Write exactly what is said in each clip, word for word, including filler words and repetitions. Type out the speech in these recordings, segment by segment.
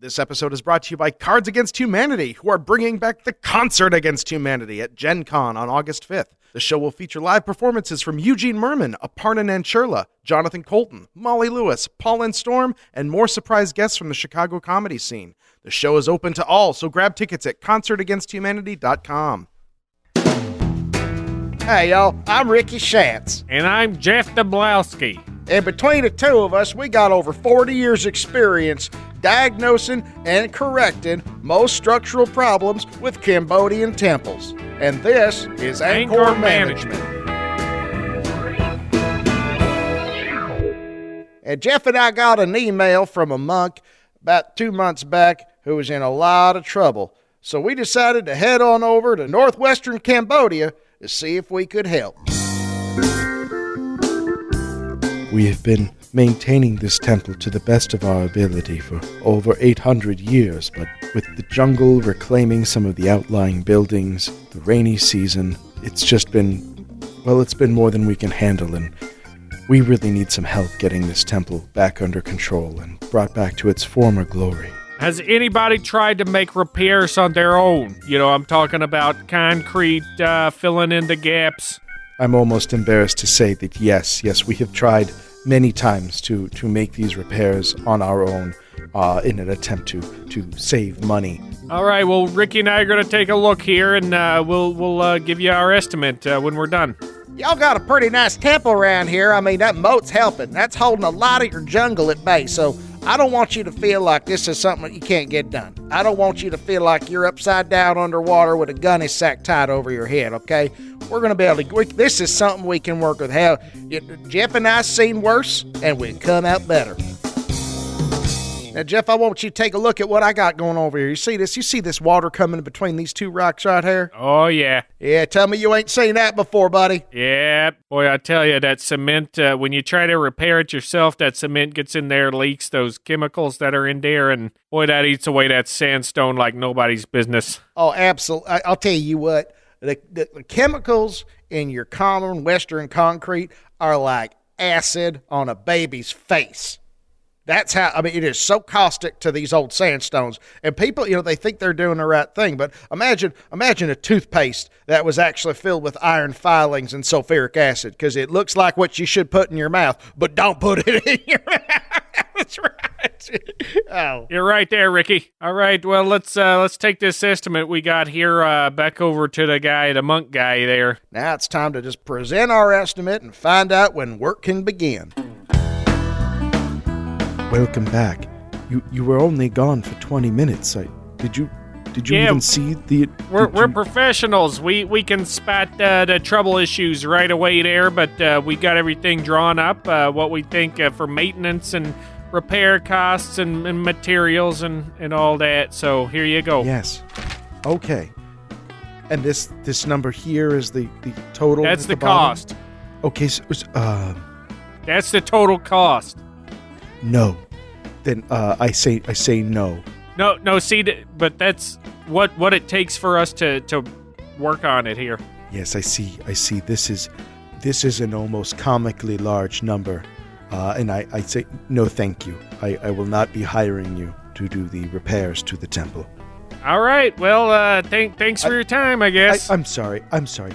This episode is brought to you by Cards Against Humanity, who are bringing back the Concert Against Humanity at Gen Con on August fifth. The show will feature live performances from Eugene Merman, Aparna Nancherla, Jonathan Colton, Molly Lewis, Paul and Storm, and more surprise guests from the Chicago comedy scene. The show is open to all, so grab tickets at concert against humanity dot com. Hey, y'all, I'm Ricky Shantz. And I'm Jeff Dablowski. And between the two of us, we got over forty years experience diagnosing and correcting most structural problems with Cambodian temples. And this is Angkor, Angkor Management. Management. And Jeff and I got an email from a monk about two months back who was in a lot of trouble. So we decided to head on over to northwestern Cambodia to see if we could help. We have been maintaining this temple to the best of our ability for over eight hundred years, but with the jungle reclaiming some of the outlying buildings, the rainy season, it's just been, well, it's been more than we can handle, and we really need some help getting this temple back under control and brought back to its former glory. Has anybody tried to make repairs on their own? You know, I'm talking about concrete, uh, filling in the gaps. I'm almost embarrassed to say that yes, yes, we have tried many times to, to make these repairs on our own uh, in an attempt to, to save money. All right, well, Ricky and I are going to take a look here, and uh, we'll we'll uh, give you our estimate uh, when we're done. Y'all got a pretty nice temple around here. I mean, that moat's helping. That's holding a lot of your jungle at bay, so I don't want you to feel like this is something that you can't get done. I don't want you to feel like you're upside down underwater with a gunny sack tied over your head, okay? We're going to be able to... We, this is something we can work with. Hell, Jeff and I seen worse, and we come out better. Now, Jeff, I want you to take a look at what I got going over here. You see this? You see this water coming between these two rocks right here? Oh, yeah. Yeah, tell me you ain't seen that before, buddy. Yeah, boy, I tell you, that cement, uh, when you try to repair it yourself, that cement gets in there, leaks those chemicals that are in there, and boy, that eats away that sandstone like nobody's business. Oh, absolutely. I'll tell you what, the, the, the chemicals in your common Western concrete are like acid on a baby's face. That's how, I mean, it is so caustic to these old sandstones. And people, you know, they think they're doing the right thing. But imagine imagine a toothpaste that was actually filled with iron filings and sulfuric acid, because it looks like what you should put in your mouth, but don't put it in your mouth. That's right. Oh. You're right there, Ricky. All right, well, let's uh, let's take this estimate we got here uh, back over to the guy, the monk guy there. Now it's time to just present our estimate and find out when work can begin. Welcome back. You you were only gone for twenty minutes. I, did you did you yeah, even see the... We're, we're you... professionals. We we can spot uh, the trouble issues right away there, but uh, we got everything drawn up, uh, what we think uh, for maintenance and repair costs and, and materials and, and all that. So here you go. Yes. Okay. And this this number here is the, the total? That's the, the cost. Okay, so... Uh... That's the total cost. No, then uh, I say I say no. No, no. See, but that's what what it takes for us to, to work on it here. Yes, I see. I see. This is this is an almost comically large number, uh, and I, I say no, thank you. I, I will not be hiring you to do the repairs to the temple. All right. Well, uh, th- thanks for I, your time. I guess. I, I'm sorry. I'm sorry.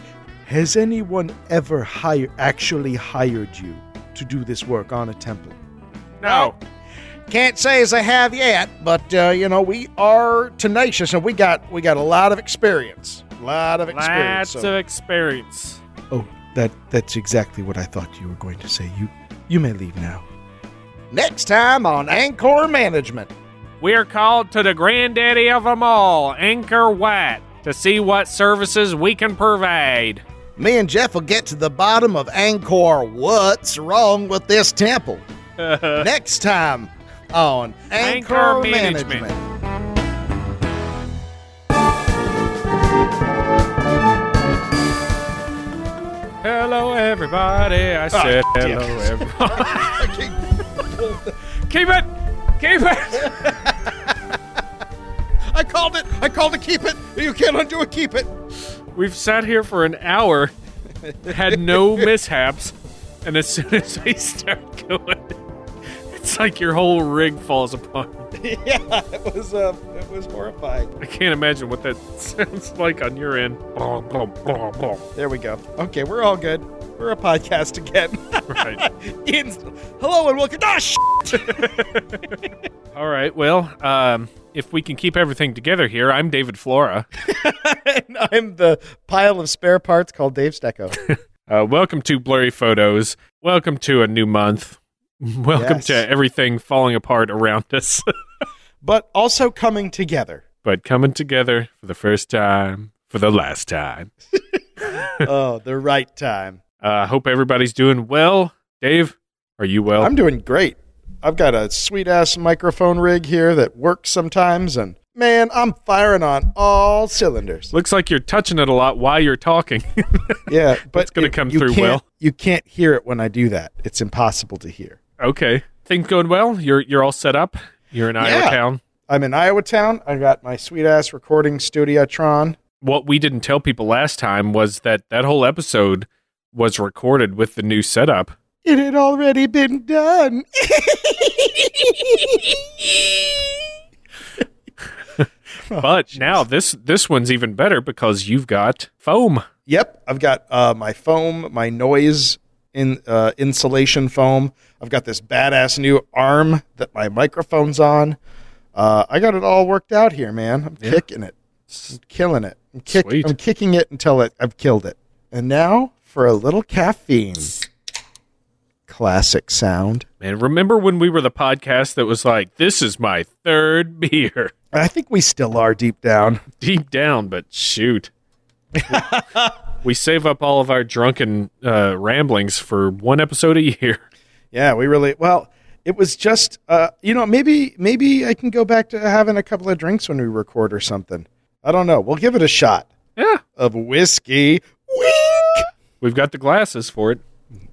Has anyone ever hired actually hired you to do this work on a temple? No. Can't say as I have yet, but, uh, you know, we are tenacious, and we got we got a lot of experience. A lot of experience. Lots so. of experience. Oh, that that's exactly what I thought you were going to say. You, you may leave now. Next time on Angkor Management. We're called to the granddaddy of them all, Angkor Wat, to see what services we can provide. Me and Jeff will get to the bottom of Angkor what's wrong with this temple. Next time on Angkor, Angkor Management. Management. Hello, everybody. I said oh, hello, yes. everybody. Keep it. Keep it. I called it. I called it keep it. You can't undo it. Keep it. We've sat here for an hour, had no mishaps, and as soon as we start going... It's like your whole rig falls apart. Yeah, it was uh, it was horrifying. I can't imagine what that sounds like on your end. There we go. Okay, we're all good. We're a podcast again. Right. Ian's, hello and welcome. Ah, shit! All right, well, um, if we can keep everything together here, I'm David Flora. And I'm the pile of spare parts called Dave Stecco. Uh, welcome to Blurry Photos. Welcome to a new month. Welcome yes. to everything falling apart around us. But also coming together. But coming together for the first time, for the last time. Oh, the right time. I uh, hope everybody's doing well. Dave, are you well? I'm doing great. I've got a sweet-ass microphone rig here that works sometimes, and man, I'm firing on all cylinders. Looks like you're touching it a lot while you're talking. Yeah, but it's going to come through well. You can't hear it when I do that. It's impossible to hear. Okay. Things going well? You're you're all set up? You're in Iowa yeah. Town? I'm in Iowa Town. I got my sweet-ass recording Studiotron. What we didn't tell people last time was that that whole episode was recorded with the new setup. It had already been done. But oh, now this this one's even better because you've got foam. Yep, I've got uh, my foam, my noise in uh, insulation foam. I've got this badass new arm that my microphone's on. Uh, I got it all worked out here, man. I'm yeah. kicking it, I'm killing it. I'm, kick- I'm kicking it until it, I've killed it. And now for a little caffeine. Classic sound. Man, remember when we were the podcast that was like, "This is my third beer." I think we still are deep down. Deep down, but shoot. We save up all of our drunken uh, ramblings for one episode a year. Yeah, we really... Well, it was just... Uh, you know, maybe maybe I can go back to having a couple of drinks when we record or something. I don't know. We'll give it a shot. Yeah. Of whiskey. Wink! We've got the glasses for it.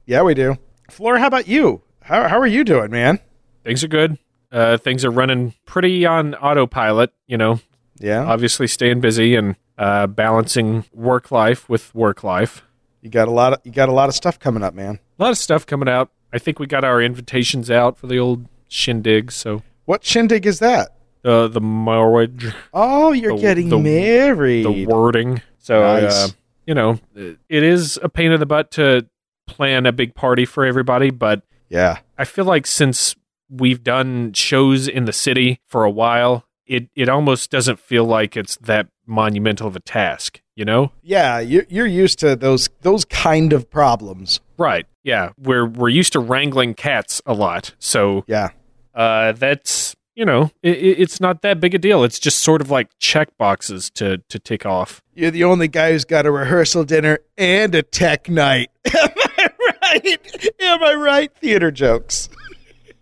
Yeah, we do. Flora, how about you? How, how are you doing, man? Things are good. Uh, things are running pretty on autopilot, you know. Yeah. Obviously staying busy and uh, balancing work life with work life. You got a lot of you got a lot of stuff coming up, man. A lot of stuff coming out. I think we got our invitations out for the old shindig, so. What shindig is that? Uh, the marriage. Oh, you're the, getting the, married. The wording. So, nice. uh, you know, it is a pain in the butt to plan a big party for everybody, but yeah. I feel like since we've done shows in the city for a while, it it almost doesn't feel like it's that monumental of a task, you know? Yeah, you're, you're used to those those kind of problems. Right, yeah. We're we're used to wrangling cats a lot, so yeah, uh, that's, you know, it, it's not that big a deal. It's just sort of like check boxes to, to tick off. You're the only guy who's got a rehearsal dinner and a tech night. Am I right? Am I right? Theater jokes.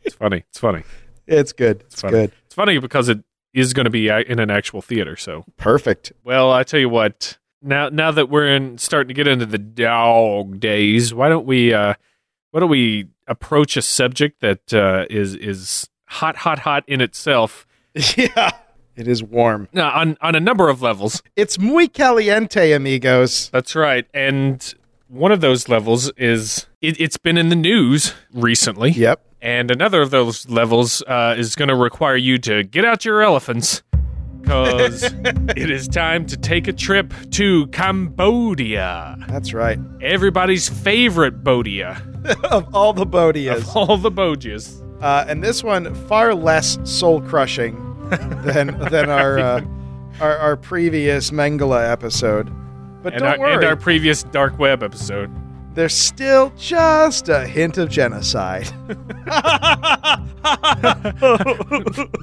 It's funny. It's funny. It's good. It's, it's funny. good. It's funny because it is going to be in an actual theater. So perfect. Well, I tell you what. Now, now that we're in, starting to get into the dog days, why don't we? Uh, why don't we approach a subject that uh, is is hot, hot, hot in itself? Yeah, it is warm. No, on on a number of levels. It's muy caliente, amigos. That's right, and one of those levels is it, it's been in the news recently. Yep. And another of those levels uh, is going to require you to get out your elephants, because it is time to take a trip to Cambodia. That's right. Everybody's favorite Bodia. Of all the Bodias. Of all the Bodias. Uh, and this one, far less soul-crushing than than our, uh, our our previous Mangala episode. But and don't our, worry. And our previous Dark Web episode. There's still just a hint of genocide.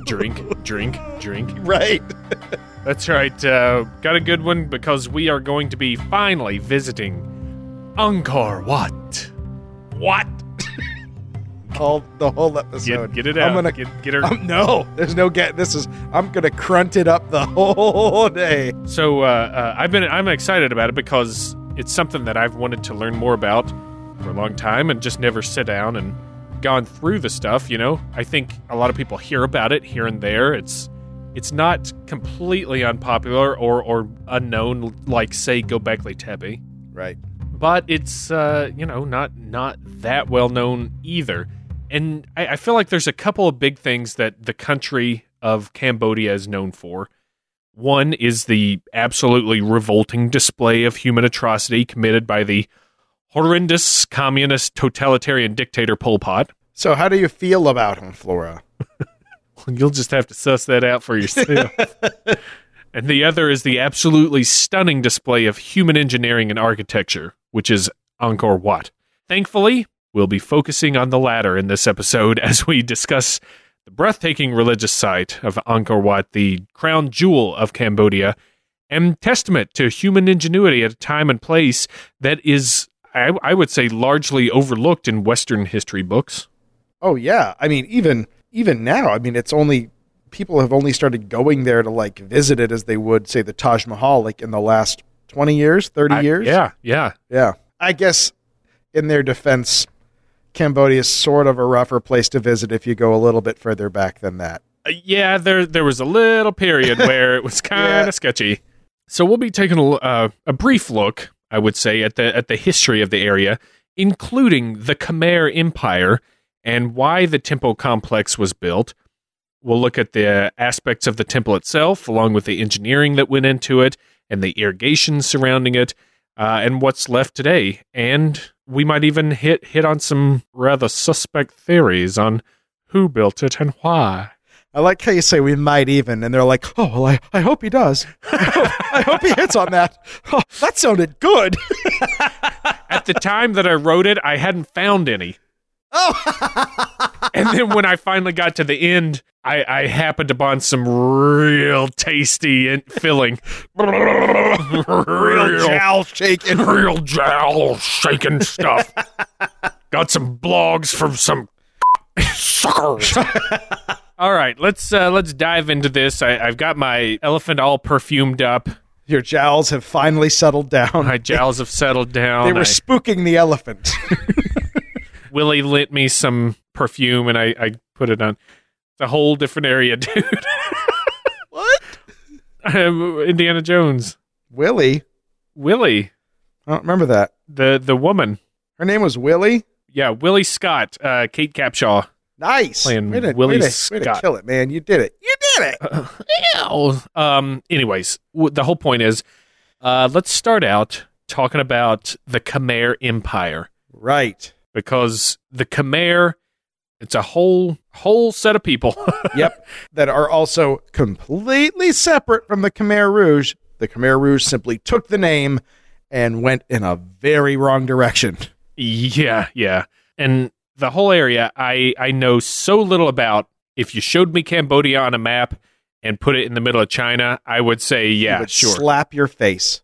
Drink, drink, drink. Right. That's right. Uh, got a good one because we are going to be finally visiting Angkor Wat. What? All the whole episode. Get, get it out. I'm gonna get, get her. Um, no, there's no get. This is. I'm gonna crunt it up the whole day. So uh, uh, I've been. I'm excited about it because it's something that I've wanted to learn more about for a long time and just never sit down and gone through the stuff, you know? I think a lot of people hear about it here and there. It's it's not completely unpopular or, or unknown like, say, Göbekli Tepe. Right. But it's, uh, you know, not not that well known either. and I, I feel like there's a couple of big things that the country of Cambodia is known for. One is the absolutely revolting display of human atrocity committed by the horrendous communist totalitarian dictator Pol Pot. So how do you feel about him, Flora? Well, you'll just have to suss that out for yourself. And the other is the absolutely stunning display of human engineering and architecture, which is Angkor Wat. Thankfully, we'll be focusing on the latter in this episode as we discuss the breathtaking religious site of Angkor Wat, the crown jewel of Cambodia, and testament to human ingenuity at a time and place that is, I, I would say, largely overlooked in Western history books. Oh, yeah. I mean, even even now, I mean, it's only... people have only started going there to like visit it as they would say the Taj Mahal, like in the last twenty years, thirty years. Yeah. Yeah. Yeah. I guess in their defense, Cambodia is sort of a rougher place to visit if you go a little bit further back than that. Uh, yeah. There, there was a little period where it was kind of yeah. sketchy. So we'll be taking a, uh, a brief look, I would say, at the, at the history of the area, including the Khmer Empire and why the temple complex was built. We'll look at the aspects of the temple itself, along with the engineering that went into it and the irrigation surrounding it, uh, and what's left today. And we might even hit hit on some rather suspect theories on who built it and why. I like how you say we might even, and they're like, oh, well, I, I hope he does. I hope, I hope he hits on that. Oh, that sounded good. At the time that I wrote it, I hadn't found any. Oh. And then when I finally got to the end, I, I happened upon some real tasty and filling. real, real jowl shaking. Real jowl shaking stuff. Got some blogs from some suckers. All right, let's uh, let's dive into this. I, I've got my elephant all perfumed up. Your jowls have finally settled down. My jowls have settled down. They were I... spooking the elephant. Willie lent me some perfume, and I, I put it on. It's a whole different area, dude. What? Um, Indiana Jones. Willie? Willie. I don't remember that. The the woman. Her name was Willie? Yeah, Willie Scott, uh, Kate Capshaw. Nice. Playing way to, Willie way to, Scott. Way to kill it, man. You did it. You did it. Uh, um. Anyways, w- the whole point is, uh, let's start out talking about the Khmer Empire. Right. Because the Khmer, it's a whole whole set of people. Yep, that are also completely separate from the Khmer Rouge. The Khmer Rouge simply took the name and went in a very wrong direction. Yeah, yeah. And the whole area I, I know so little about. If you showed me Cambodia on a map and put it in the middle of China, I would say, yeah, would sure. Slap your face.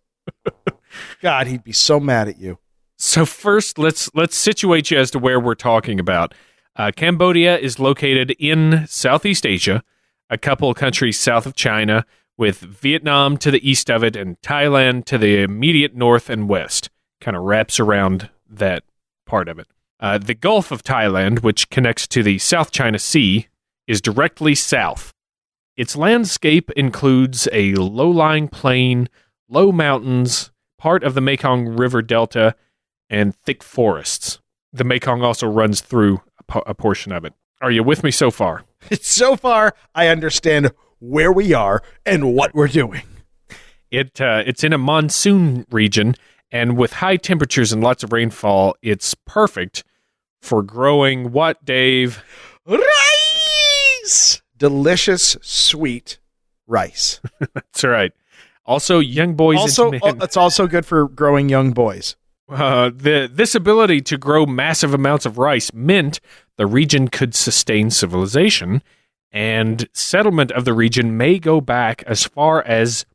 God, he'd be so mad at you. So first, let's let's situate you as to where we're talking about. Uh, Cambodia is located in Southeast Asia, a couple of countries south of China, with Vietnam to the east of it and Thailand to the immediate north and west. Kind of wraps around that part of it. Uh, the Gulf of Thailand, which connects to the South China Sea, is directly south. Its landscape includes a low-lying plain, low mountains, part of the Mekong River Delta, and thick forests. The Mekong also runs through a, po- a portion of it. Are you with me so far? So far, I understand where we are and what we're doing. It uh, it's in a monsoon region, and with high temperatures and lots of rainfall, it's perfect for growing what, Dave? Rice! Delicious, sweet rice. That's right. Also, young boys also, and men. That's uh, also good for growing young boys. Uh, the, this ability to grow massive amounts of rice meant the region could sustain civilization, and settlement of the region may go back as far as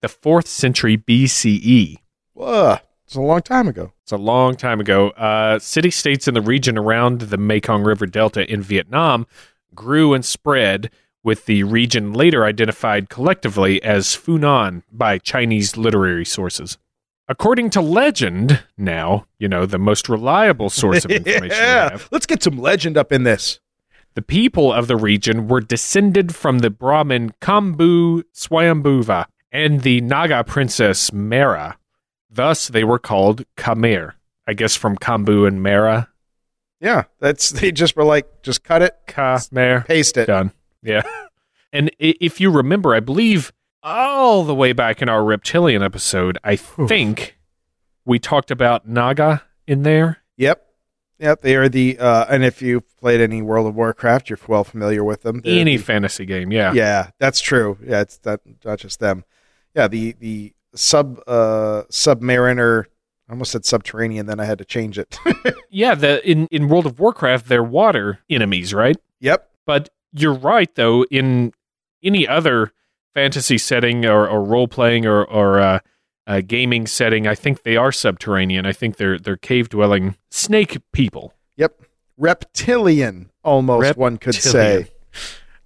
the fourth century B C E. Whoa, it's a long time ago. It's a long time ago. Uh, city-states in the region around the Mekong River Delta in Vietnam grew and spread, with the region later identified collectively as Funan by Chinese literary sources. According to legend, now, you know, the most reliable source of information yeah. we have. Let's get some legend up in this. The people of the region were descended from the Brahmin Kambu Swayambhuva and the Naga princess Mera. Thus, they were called Khmer. I guess from Kambu and Mera. Yeah, that's they just were like, just cut it, Khmer, paste it. Done. Yeah. And if you remember, I believe all the way back in our reptilian episode, I think Oof. we talked about Naga in there. Yep. Yep, they are the, uh, and if you've played any World of Warcraft, you're well familiar with them. They're any the, fantasy game, yeah. Yeah, that's true. Yeah, it's that, not just them. Yeah, the the sub uh, submariner, I almost said subterranean, then I had to change it. yeah, the in, in World of Warcraft, they're water enemies, right? Yep. But you're right, though, in any other fantasy setting or, or role-playing or, or uh, a gaming setting, I think they are subterranean. I think they're they're cave-dwelling snake people. Yep. Reptilian, almost, Reptilian. one could say.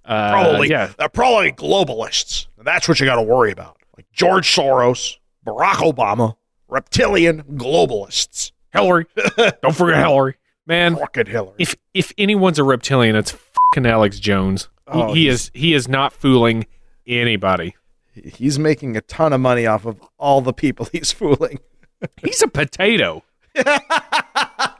Uh, probably, yeah. They're probably globalists. That's what you got to worry about. Like George Soros, Barack Obama, reptilian globalists. Hillary. Don't forget Hillary. Man, fucking Hillary. If, if anyone's a reptilian, it's fucking Alex Jones. Oh, he, he is he is not fooling anybody. He's making a ton of money off of all the people he's fooling. He's a potato.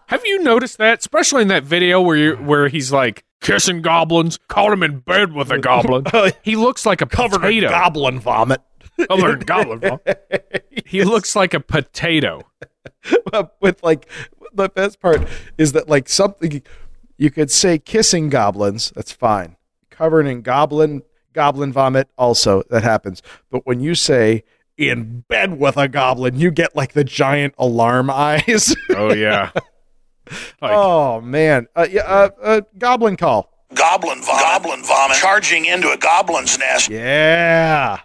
Have you noticed that? Especially in that video where you where he's like kissing goblins, caught him in bed with a goblin. He looks like a covered potato. In goblin vomit. Covered in goblin vomit. He yes. looks like a potato. With like the best part is that like something you could say kissing goblins, that's fine. Covered in goblin goblin vomit also, that happens. But when you say in bed with a goblin, you get like the giant alarm eyes. Oh, yeah. Like, oh, man. Uh, yeah, uh, uh, goblin call. Goblin vomit. Goblin vomit. Charging into a goblin's nest. Yeah.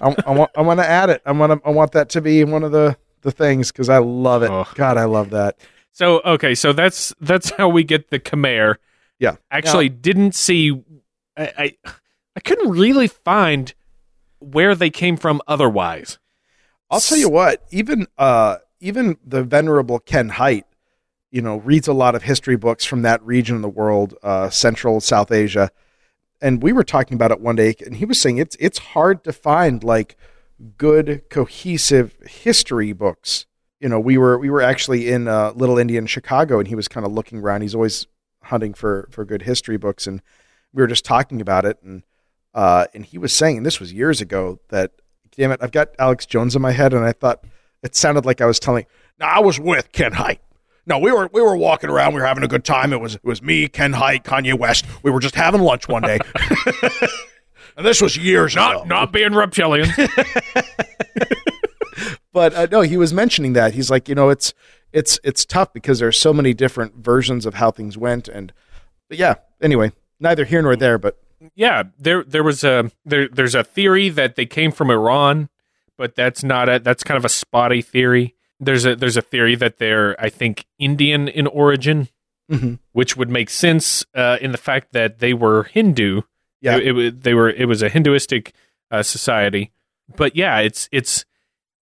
I, I want I want to add it. I want to, I want that to be one of the, the things because I love it. Oh. God, I love that. So, okay, so that's that's how we get the Khmer. Yeah. Actually, now, didn't see... I, I I couldn't really find where they came from otherwise. I'll tell you what, even uh, even the venerable Ken Haidt, you know, reads a lot of history books from that region of the world, uh, Central South Asia, and we were talking about it one day, and he was saying it's it's hard to find like good cohesive history books. You know, we were we were actually in uh, Little Indian, Chicago, and he was kind of looking around. He's always hunting for for good history books, and we were just talking about it, and. Uh, and he was saying, and this was years ago, that, damn it, I've got Alex Jones in my head, and I thought it sounded like I was telling, no, I was with Ken Haidt. No, we were we were walking around, we were having a good time. It was it was me, Ken Haidt, Kanye West. We were just having lunch one day. And this was years not, ago. Not being reptilian. But uh, no, he was mentioning that. He's like, you know, it's it's it's tough because there are so many different versions of how things went. And but yeah, anyway, neither here nor there, but yeah, there there was a there there's a theory that they came from Iran, but that's not a that's kind of a spotty theory. There's a there's a theory that they're I think Indian in origin, mm-hmm. which would make sense uh, in the fact that they were Hindu. Yeah, it, it they were it was a Hinduistic uh, society. But yeah, it's it's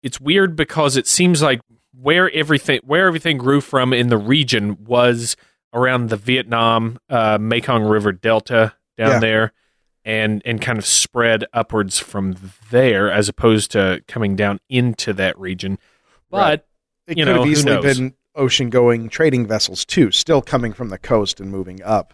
it's weird because it seems like where everything where everything grew from in the region was around the Vietnam uh, Mekong River Delta. Down yeah. there, and and kind of spread upwards from there, as opposed to coming down into that region. But right. it you could know, have easily been ocean-going trading vessels too, still coming from the coast and moving up.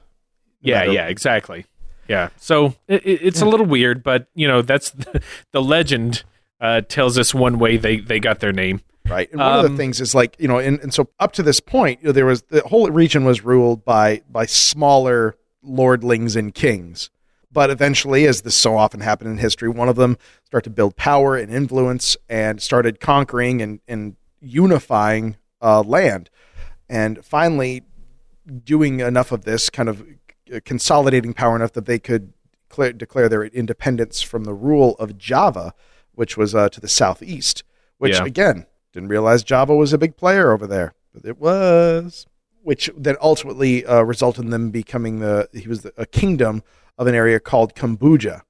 No yeah, matter. yeah, exactly. Yeah, so it, it's yeah. a little weird, but you know that's the, the legend uh, tells us one way they, they got their name. Right, and one um, of the things is like you know, and, and so up to this point, you know, there was the whole region was ruled by by smaller. lordlings and kings, but eventually, as this so often happened in history, one of them started to build power and influence and started conquering and, and unifying uh, land, and finally doing enough of this, kind of consolidating power enough that they could clear, declare their independence from the rule of Java, which was uh, to the southeast, which yeah. again, didn't realize Java was a big player over there, but it was. Which then ultimately uh, resulted in them becoming the he was the, a kingdom of an area called Cambodia,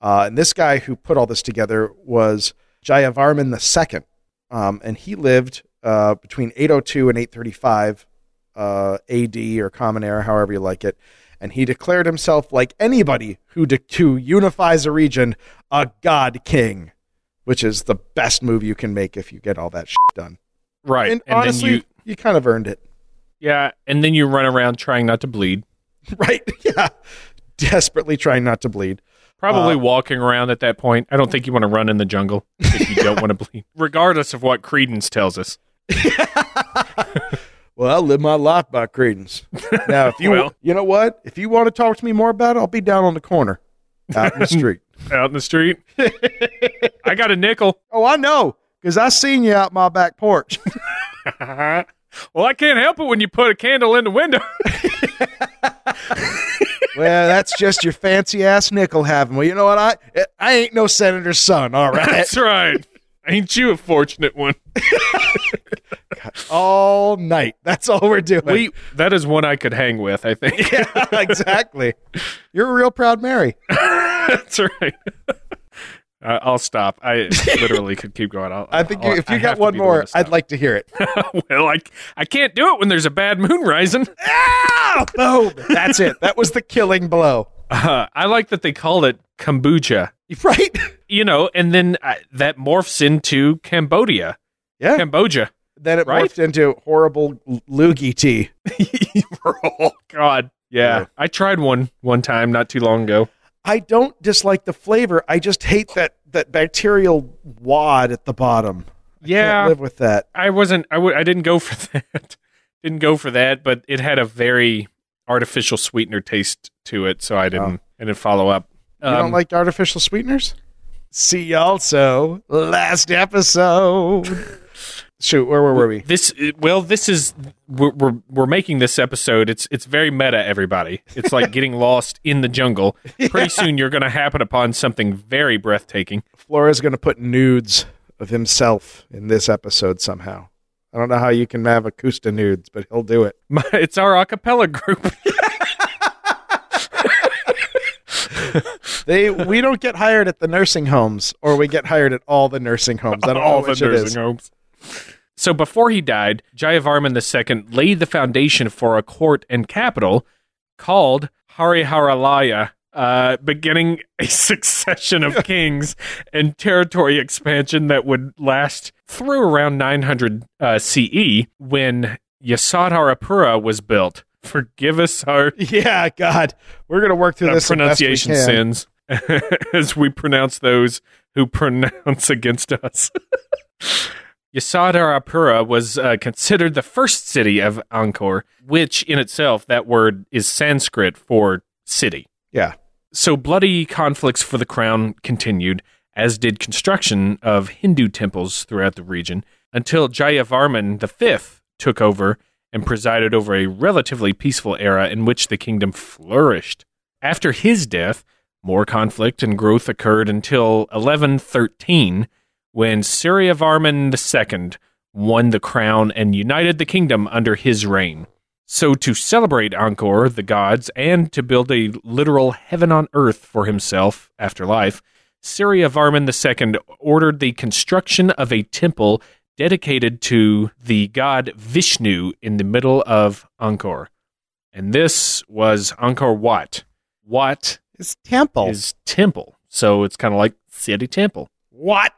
uh, and this guy who put all this together was Jayavarman the Second, um, and he lived uh, between eight oh two and eight thirty-five uh, A D or Common Era, however you like it, and he declared himself like anybody who de- who unifies a region, a god king, which is the best move you can make if you get all that shit done. Right, and, and honestly, then you-, you kind of earned it. Yeah, and then you run around trying not to bleed. Right, yeah. Desperately trying not to bleed. Probably uh, walking around at that point. I don't think you want to run in the jungle if you yeah. don't want to bleed. Regardless of what Credence tells us. Well, I'll live my life by Credence. Now, if you well, you know what? If you want to talk to me more about it, I'll be down on the corner. Out in the street. Out in the street. I got a nickel. Oh, I know, because I seen you out my back porch. Well, I can't help it when you put a candle in the window. Well, that's just your fancy-ass nickel having. Well, you know what? I I ain't no senator's son, all right? That's right. Ain't you a fortunate one? All night. That's all we're doing. We, that is one I could hang with, I think. Yeah, exactly. You're a real proud Mary. That's right. Uh, I'll stop. I literally could keep going. I'll, I think I'll, you, if you I got one more, I'd like to hear it. Well, I, I can't do it when there's a bad moon rising. Ah! Boom. That's it. That was the killing blow. Uh, I like that they call it kombucha. Right? You know, and then uh, that morphs into Cambodia. Yeah. Cambodia. Then it right? morphed into horrible loogie tea. Oh, God. Yeah. yeah. I tried one one time not too long ago. I don't dislike the flavor. I just hate that, that bacterial wad at the bottom. I yeah. can't live with that. I wasn't, I, w- I didn't go for that. Didn't go for that, but it had a very artificial sweetener taste to it, so I didn't, oh. I didn't follow up. You um, don't like artificial sweeteners? See also last episode. Shoot, where, where were we? This well, this is we're, we're we're making this episode. It's it's very meta, everybody. It's like getting lost in the jungle. Pretty yeah. soon, you're going to happen upon something very breathtaking. Flora's going to put nudes of himself in this episode somehow. I don't know how you can have acoustic nudes, but he'll do it. My, it's our a cappella group. They we don't get hired at the nursing homes, or we get hired at all the nursing homes. I don't all know which the nursing it is. homes. So before he died, Jayavarman the Second laid the foundation for a court and capital called Hariharalaya, uh, beginning a succession of kings and territory expansion that would last through around nine hundred uh, C E when Yasodharapura was built. Forgive us our... Yeah, God. We're going to work through this pronunciation sins as we pronounce those who pronounce against us. Yasodharapura was uh, considered the first city of Angkor, which in itself, that word is Sanskrit for city. Yeah. So bloody conflicts for the crown continued, as did construction of Hindu temples throughout the region, until Jayavarman the Fifth took over and presided over a relatively peaceful era in which the kingdom flourished. After his death, more conflict and growth occurred until eleven thirteen, when Suryavarman the Second won the crown and united the kingdom under his reign. So to celebrate Angkor, the gods, and to build a literal heaven on earth for himself after life, Suryavarman the Second ordered the construction of a temple dedicated to the god Vishnu in the middle of Angkor. And this was Angkor Wat. Wat is temple. Is temple. So it's kind of like city temple. Wat?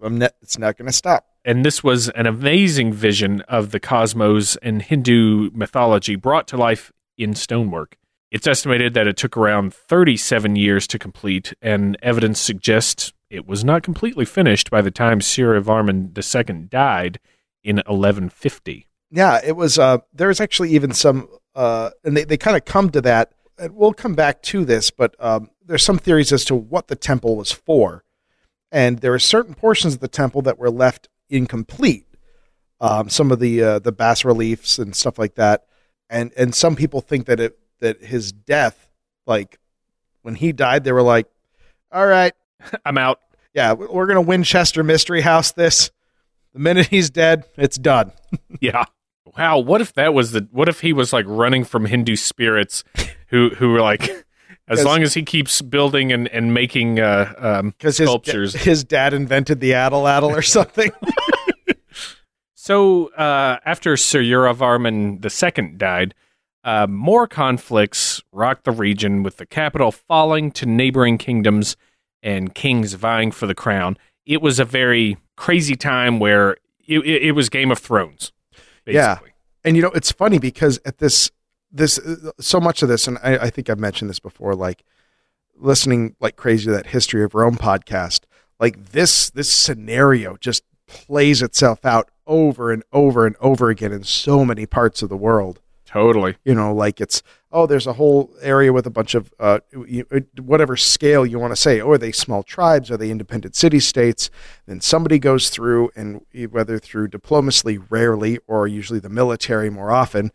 I'm not, it's not going to stop. And this was an amazing vision of the cosmos and Hindu mythology brought to life in stonework. It's estimated that it took around thirty-seven years to complete, and evidence suggests it was not completely finished by the time Suryavarman the Second died in eleven fifty. Yeah, it was. Uh, there's actually even some, uh, and they, they kind of come to that. And we'll come back to this, but um, there's some theories as to what the temple was for. And there are certain portions of the temple that were left incomplete. Um, some of the uh, the bas reliefs and stuff like that, and and some people think that it that his death, like when he died, they were like, "All right, I'm out. Yeah, we're gonna Winchester Mystery House this. The minute he's dead, it's done." Yeah. Wow. What if that was the? What if he was like running from Hindu spirits, who who were like. As long as he keeps building and, and making uh, um, sculptures. His, his dad invented the addle addle or something. So uh, after Suryavarman the Second died, uh, more conflicts rocked the region with the capital falling to neighboring kingdoms and kings vying for the crown. It was a very crazy time where it, it, it was Game of Thrones, basically. Yeah. and you know, it's funny because at this, this, so much of this, and I, I think I've mentioned this before, like listening like crazy to that History of Rome podcast, like this, this scenario just plays itself out over and over and over again in so many parts of the world. Totally. You know, like it's, oh, there's a whole area with a bunch of, uh, you, whatever scale you want to say, oh, are they small tribes? Are they independent city-states? Then somebody goes through and whether through diplomacy rarely or usually the military more often,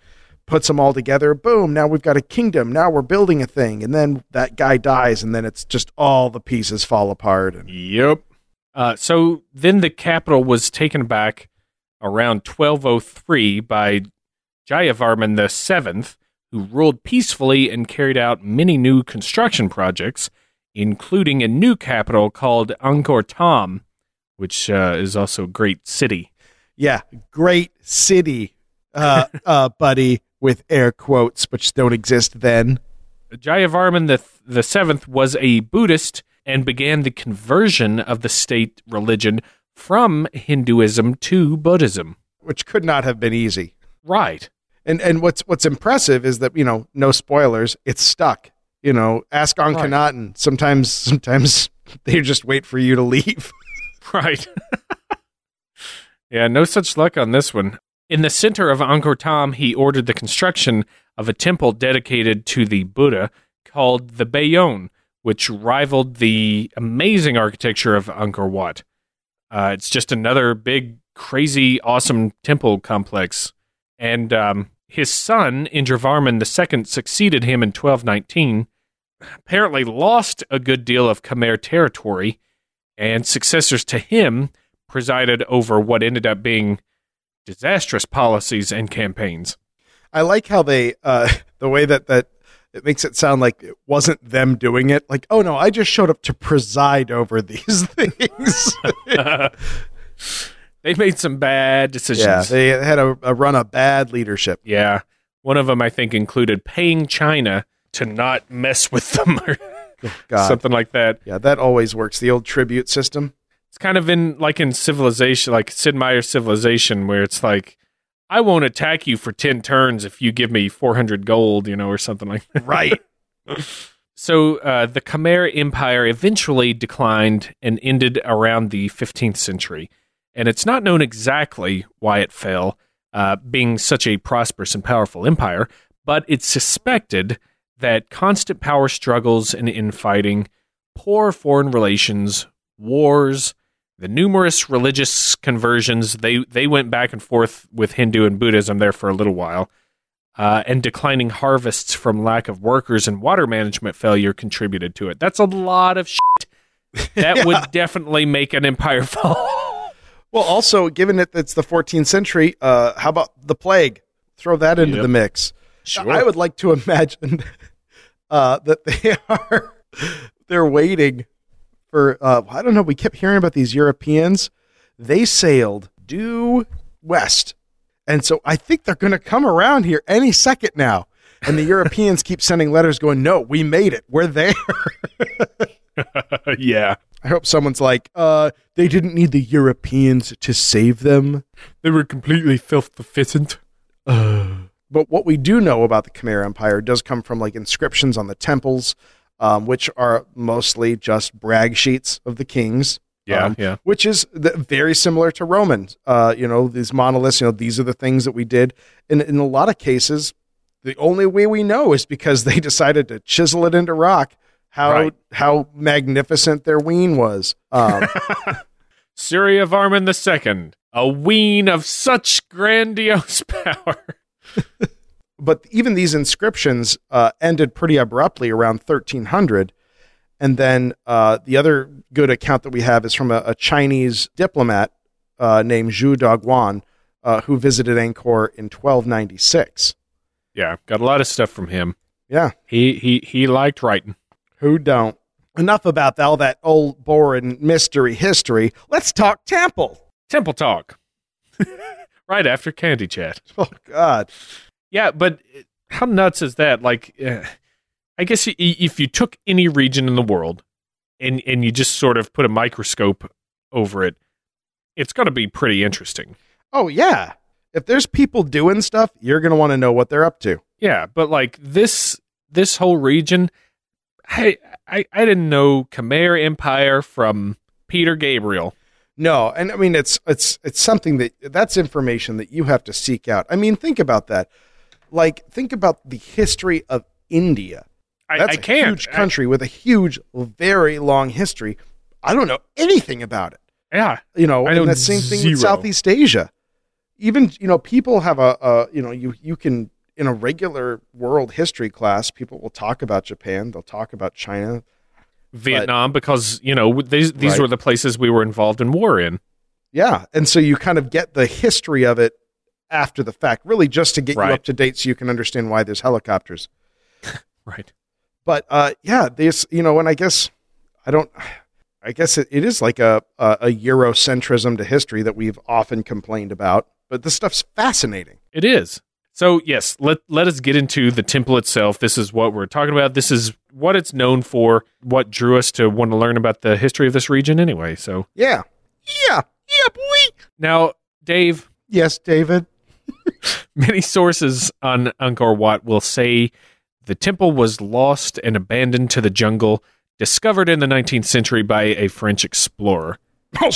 puts them all together. Boom, now we've got a kingdom. Now we're building a thing. And then that guy dies and then it's just all the pieces fall apart. And- yep. Uh, so then the capital was taken back around twelve oh three by Jayavarman the seventh, who ruled peacefully and carried out many new construction projects, including a new capital called Angkor Thom, which uh, is also a great city. Yeah, great city, uh, uh, buddy, with air quotes, which don't exist then. Jayavarman the, the seventh was a Buddhist and began the conversion of the state religion from Hinduism to Buddhism. Which could not have been easy. Right. And and what's what's impressive is that, you know, no spoilers, it's stuck. You know, ask Akhenaten. Right. Sometimes sometimes they just wait for you to leave. Right. Yeah, no such luck on this one. In the center of Angkor Thom, he ordered the construction of a temple dedicated to the Buddha called the Bayon, which rivaled the amazing architecture of Angkor Wat. Uh, it's just another big, crazy, awesome temple complex. And um, his son, Indravarman the second, succeeded him in twelve nineteen, apparently lost a good deal of Khmer territory, and successors to him presided over what ended up being disastrous policies and campaigns. I like how they, uh, the way that, that it makes it sound like it wasn't them doing it. Like, oh no, I just showed up to preside over these things. They made some bad decisions. Yeah, they had a, a run of bad leadership. Yeah. One of them, I think, included paying China to not mess with them or God. Something like that. Yeah, that always works. The old tribute system. It's kind of in like in Civilization, like Sid Meier's Civilization, where it's like, I won't attack you for ten turns if you give me four hundred gold, you know, or something like that. Right. So uh, the Khmer Empire eventually declined and ended around the fifteenth century. And it's not known exactly why it fell, uh, being such a prosperous and powerful empire, but it's suspected that constant power struggles and infighting, poor foreign relations, wars, the numerous religious conversions, they, they went back and forth with Hindu and Buddhism there for a little while, uh, and declining harvests from lack of workers and water management failure contributed to it. That's a lot of shit. That yeah. would definitely make an empire fall. Well, also, given that it's the fourteenth century, uh, how about the plague? Throw that into yep. the mix. Sure. I would like to imagine uh, that they are they're waiting for, uh, I don't know, we kept hearing about these Europeans. They sailed due west. And so I think they're going to come around here any second now. And the Europeans keep sending letters going, no, we made it. We're there. Yeah. I hope someone's like, uh, they didn't need the Europeans to save them. They were completely self-sufficient. Uh. But what we do know about the Khmer Empire does come from like inscriptions on the temples, um, which are mostly just brag sheets of the kings. Yeah, um, yeah. Which is the, very similar to Roman. Uh, you know, these monoliths, you know, these are the things that we did. And in a lot of cases, the only way we know is because they decided to chisel it into rock. How right. how magnificent their ween was. Um, Suryavarman the second, a ween of such grandiose power. But even these inscriptions uh, ended pretty abruptly around thirteen hundred. And then uh, the other good account that we have is from a, a Chinese diplomat uh, named Zhu Daguan, uh, who visited Angkor in twelve ninety-six. Yeah, got a lot of stuff from him. Yeah. He, he, he liked writing. Who don't? Enough about all that old boring mystery history. Let's talk temple. Temple talk. Right after Candy Chat. Oh, God. Yeah, but how nuts is that? Like, uh, I guess if you took any region in the world and, and you just sort of put a microscope over it, it's going to be pretty interesting. Oh, yeah. if there's people doing stuff, you're going to want to know what they're up to. Yeah, but like this this whole region, I, I I didn't know Khmer Empire from Peter Gabriel. No, and I mean it's it's it's something that that's information that you have to seek out. I mean, think about that. Like, think about the history of India. I, that's I a can't. huge country I, with a huge, very long history. I don't know anything about it. Yeah, you know, I know and that same zero. thing in Southeast Asia. Even you know, people have a, a you know, you you can. In a regular world history class, people will talk about Japan. They'll talk about China, Vietnam, but, because you know these these right. were the places we were involved in war in. Yeah, and so you kind of get the history of it after the fact, really, just to get right. you up to date, so you can understand why there's helicopters. Right. But uh, yeah, this you know, and I guess I don't. I guess it, it is like a, a a Eurocentrism to history that we've often complained about, but this stuff's fascinating. It is. So yes, let let us get into the temple itself. This is what we're talking about. This is what it's known for, what drew us to want to learn about the history of this region anyway. So yeah. Yeah. Yeah, boy. Now, Dave. Yes, David. Many sources on Angkor Wat will say the temple was lost and abandoned to the jungle, discovered in the nineteenth century by a French explorer. Oh,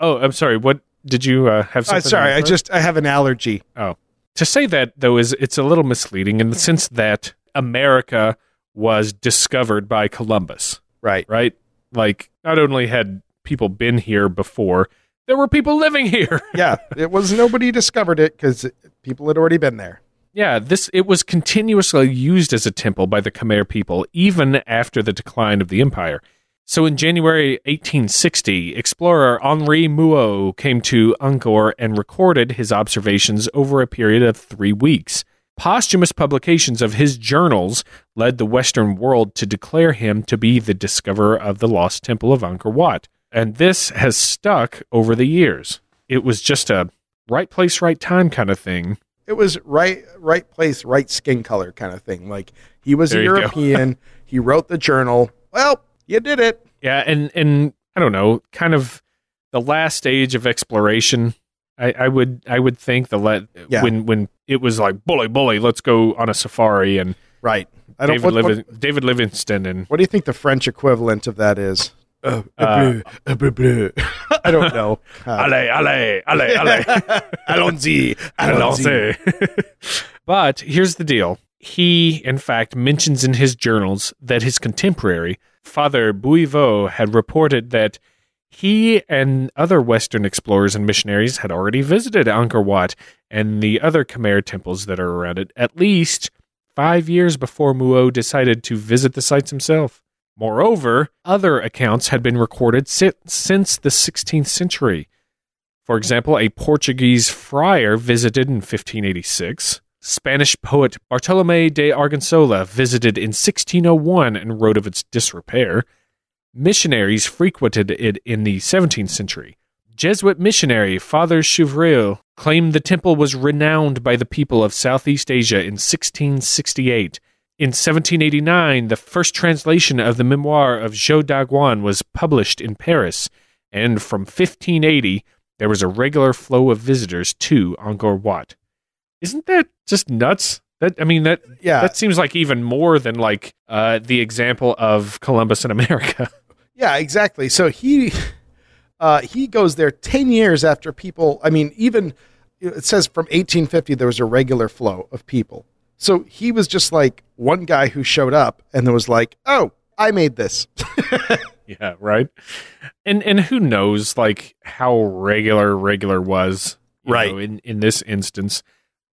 oh I'm sorry. What did you uh, have something? Uh, sorry, I just I have an allergy. Oh. To say that, though, is it's a little misleading in the sense that America was discovered by Columbus. Right. Right? Like, not only had people been here before, there were people living here. Yeah. It was nobody discovered it because people had already been there. Yeah. This It was continuously used as a temple by the Khmer people, even after the decline of the empire. So in January eighteen sixty, explorer Henri Mouot came to Angkor and recorded his observations over a period of three weeks. Posthumous publications of his journals led the Western world to declare him to be the discoverer of the lost temple of Angkor Wat. And this has stuck over the years. It was just a right place, right time kind of thing. It was right right place, right skin color kind of thing. Like, he was there a European, he wrote the journal, well... You did it. Yeah, and, and I don't know, kind of the last stage of exploration, I, I would I would think the le- yeah. when when it was like, bully, bully, let's go on a safari. and Right. I don't, David, what, Liv- what, David Livingston. and What do you think the French equivalent of that is? Uh, uh, uh, bleu, uh, bleu. I don't know. Uh, allez, allez, allez, allez. Allons-y, allons-y. But here's the deal. He, in fact, mentions in his journals that his contemporary, Father Bouiveau, had reported that he and other Western explorers and missionaries had already visited Angkor Wat and the other Khmer temples that are around it at least five years before Mouot decided to visit the sites himself. Moreover, other accounts had been recorded si- since the sixteenth century. For example, a Portuguese friar visited in fifteen eighty-six. Spanish poet Bartolomé de Argensola visited in sixteen oh one and wrote of its disrepair. Missionaries frequented it in the seventeenth century. Jesuit missionary Father Chevreul claimed the temple was renowned by the people of Southeast Asia in sixteen sixty-eight. In seventeen eighty-nine, the first translation of the memoir of Zhu Daguan was published in Paris, and from fifteen eighty, there was a regular flow of visitors to Angkor Wat. Isn't that just nuts? That I mean, that yeah. that seems like even more than like uh, the example of Columbus in America. Yeah, exactly. So he uh, he goes there ten years after people. I mean, even it says from eighteen fifty there was a regular flow of people. So he was just like one guy who showed up and there was like, oh, I made this. Yeah, right. And and who knows like how regular regular was you right know, in in this instance.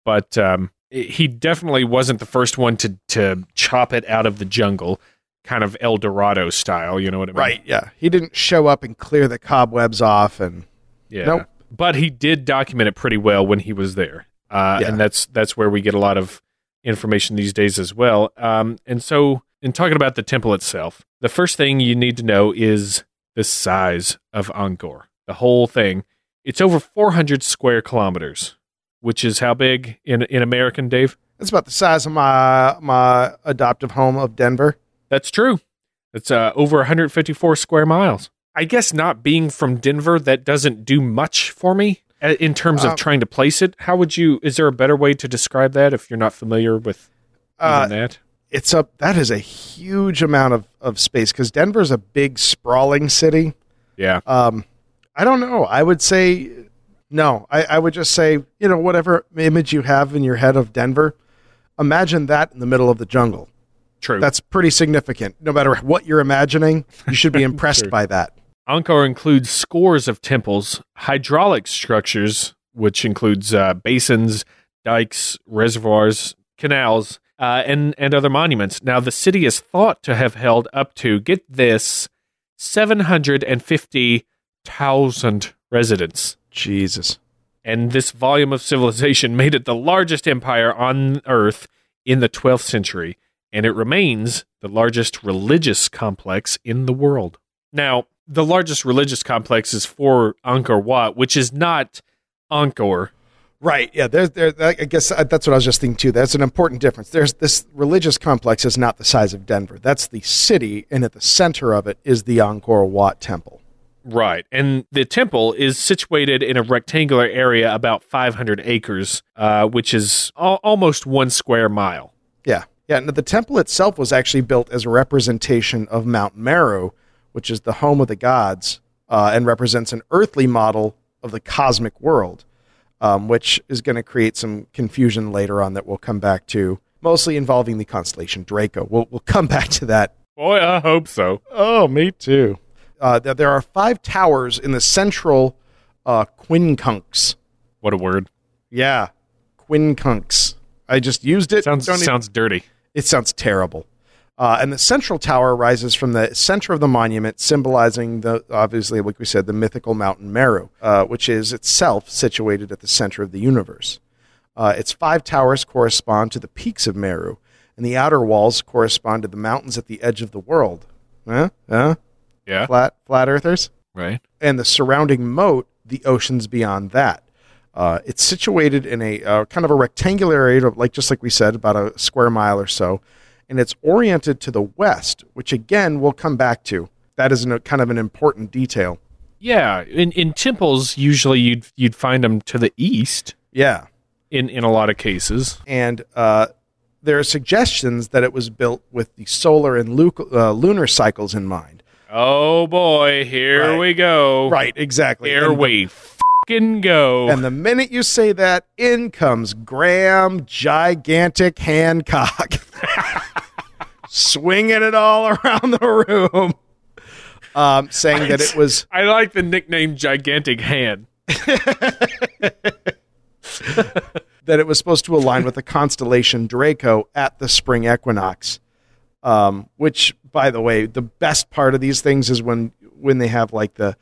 But um, he definitely wasn't the first one to, to chop it out of the jungle, kind of El Dorado style, you know what I mean? Right, yeah. He didn't show up and clear the cobwebs off. and yeah. Nope. But he did document it pretty well when he was there. Uh, yeah. And that's that's where we get a lot of information these days as well. Um, and so in talking about the temple itself, the first thing you need to know is the size of Angkor, the whole thing. It's over four hundred square kilometers. Which is how big in in American, Dave? That's about the size of my my adoptive home of Denver. That's true. It's uh, over one hundred fifty-four square miles. I guess not being from Denver, that doesn't do much for me. in terms of um, trying to place it, how would you, is there a better way to describe that if you're not familiar with uh, that? It's a, that is a huge amount of, of space because Denver's a big sprawling city. Yeah. Um, I don't know. I would say, no, I, I would just say, you know, whatever image you have in your head of Denver, imagine that in the middle of the jungle. True. That's pretty significant. No matter what you're imagining, you should be impressed by that. Angkor includes scores of temples, hydraulic structures, which includes uh, basins, dikes, reservoirs, canals, uh, and, and other monuments. Now, the city is thought to have held up to, get this, seven hundred fifty thousand residents. Jesus. And this volume of civilization made it the largest empire on Earth in the twelfth century. And it remains the largest religious complex in the world. Now, the largest religious complex is for Angkor Wat, which is not Angkor. Right, yeah, there's, there, I guess that's what I was just thinking, too. That's an important difference. There's this religious complex is not the size of Denver. That's the city, and at the center of it is the Angkor Wat Temple. Right, and the temple is situated in a rectangular area about five hundred acres, uh, which is al- almost one square mile. Yeah. Yeah, and the temple itself was actually built as a representation of Mount Meru, which is the home of the gods, uh, and represents an earthly model of the cosmic world, um, which is going to create some confusion later on that we'll come back to, mostly involving the constellation Draco. We'll, we'll come back to that. Boy, I hope so. Oh, me too. Uh, th- there are five towers in the central uh, quincunx. What a word. Yeah, quincunx. I just used it. Sounds, even, sounds dirty. It sounds terrible. Uh, and the central tower rises from the center of the monument, symbolizing, the obviously, like we said, the mythical Mountain Meru, uh, which is itself situated at the center of the universe. Uh, its five towers correspond to the peaks of Meru, and the outer walls correspond to the mountains at the edge of the world. Huh? Huh? Yeah. Flat, flat earthers? Right. And the surrounding moat, the oceans beyond that. Uh, it's situated in a uh, kind of a rectangular area, like just like we said, about a square mile or so, and it's oriented to the west, which again we'll come back to. That is a, kind of an important detail. Yeah, in in temples usually you'd you'd find them to the east. Yeah, in in a lot of cases, and uh, there are suggestions that it was built with the solar and lu- uh, lunar cycles in mind. Oh boy, here right. we go. Right, exactly. Here and we. The- Go. And the minute you say that, in comes Graham Gigantic Hancock, swinging it all around the room, um, saying I, that it was. I like the nickname Gigantic Hand. That it was supposed to align with the constellation Draco at the spring equinox, um, which, by the way, the best part of these things is when when they have like the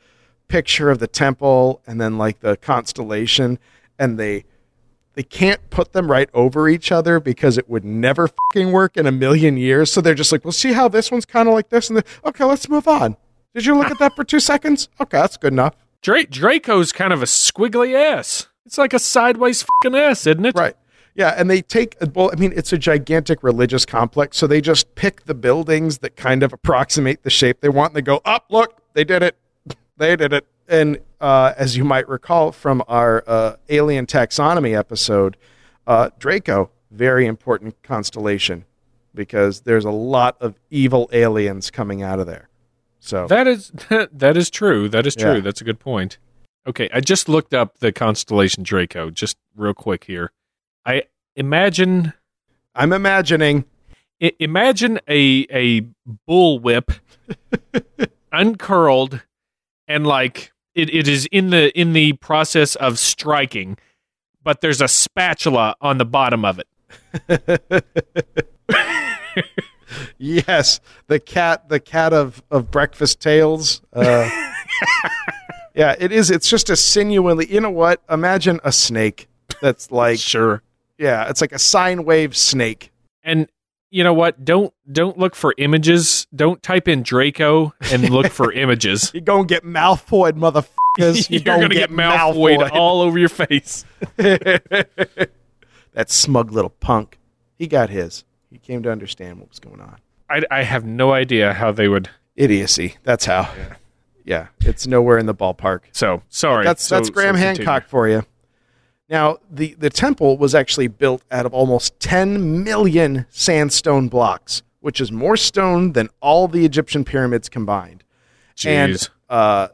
picture of the temple and then like the constellation, and they they can't put them right over each other because it would never fucking work in a million years. So they're just like, well, see how this one's kind of like this, and okay, let's move on. Did you look at that for two seconds? Okay, that's good enough. Dra- Draco's kind of a squiggly ass. It's like a sideways fucking ass, isn't it? Right. Yeah, and they take, well, I mean, it's a gigantic religious complex, so they just pick the buildings that kind of approximate the shape they want, and they go, up, oh, look, they did it. They did it. And uh, as you might recall from our uh, alien taxonomy episode, uh, Draco, very important constellation, because there's a lot of evil aliens coming out of there. So that is that is true. That is true. Yeah. That's a good point. Okay, I just looked up the constellation Draco, just real quick here. I imagine... I'm imagining. I- imagine a, a bullwhip uncurled... And like it, it is in the in the process of striking, but there's a spatula on the bottom of it. Yes, the cat, the cat of, of Breakfast Tales. Uh, yeah, it is. It's just a sinuously. You know what? Imagine a snake that's like sure. Yeah, it's like a sine wave snake. And you know what? Don't don't look for images. Don't type in Draco and look for images. You're going to get Malfoyed, motherfuckers. You're, You're going to get, get Malfoyed, Malfoyed all over your face. That smug little punk. He got his. He came to understand what was going on. I, I have no idea how they would... Idiocy. That's how. Yeah. yeah, it's nowhere in the ballpark. So sorry, that's so, that's Graham so Hancock for you. Now, the, the temple was actually built out of almost ten million sandstone blocks, which is more stone than all the Egyptian pyramids combined. Jeez. And uh,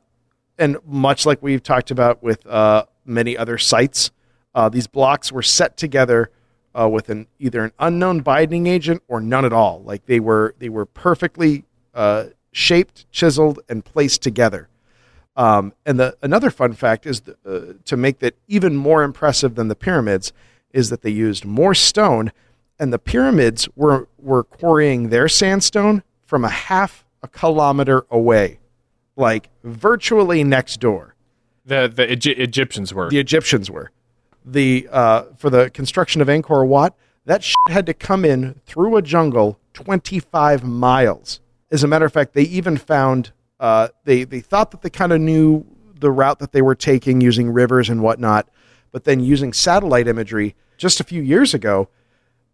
and much like we've talked about with uh, many other sites, uh, these blocks were set together uh, with an either an unknown binding agent or none at all. Like they were they were perfectly uh, shaped, chiseled, and placed together. Um, and the another fun fact is th- uh, to make that even more impressive than the pyramids is that they used more stone, and the pyramids were were quarrying their sandstone from a half a kilometer away, like virtually next door. The the Egy- Egyptians were the Egyptians were the uh, for the construction of Angkor Wat, that shit had to come in through a jungle twenty-five miles. As a matter of fact, they even found. Uh, they, they thought that they kind of knew the route that they were taking using rivers and whatnot, but then using satellite imagery just a few years ago,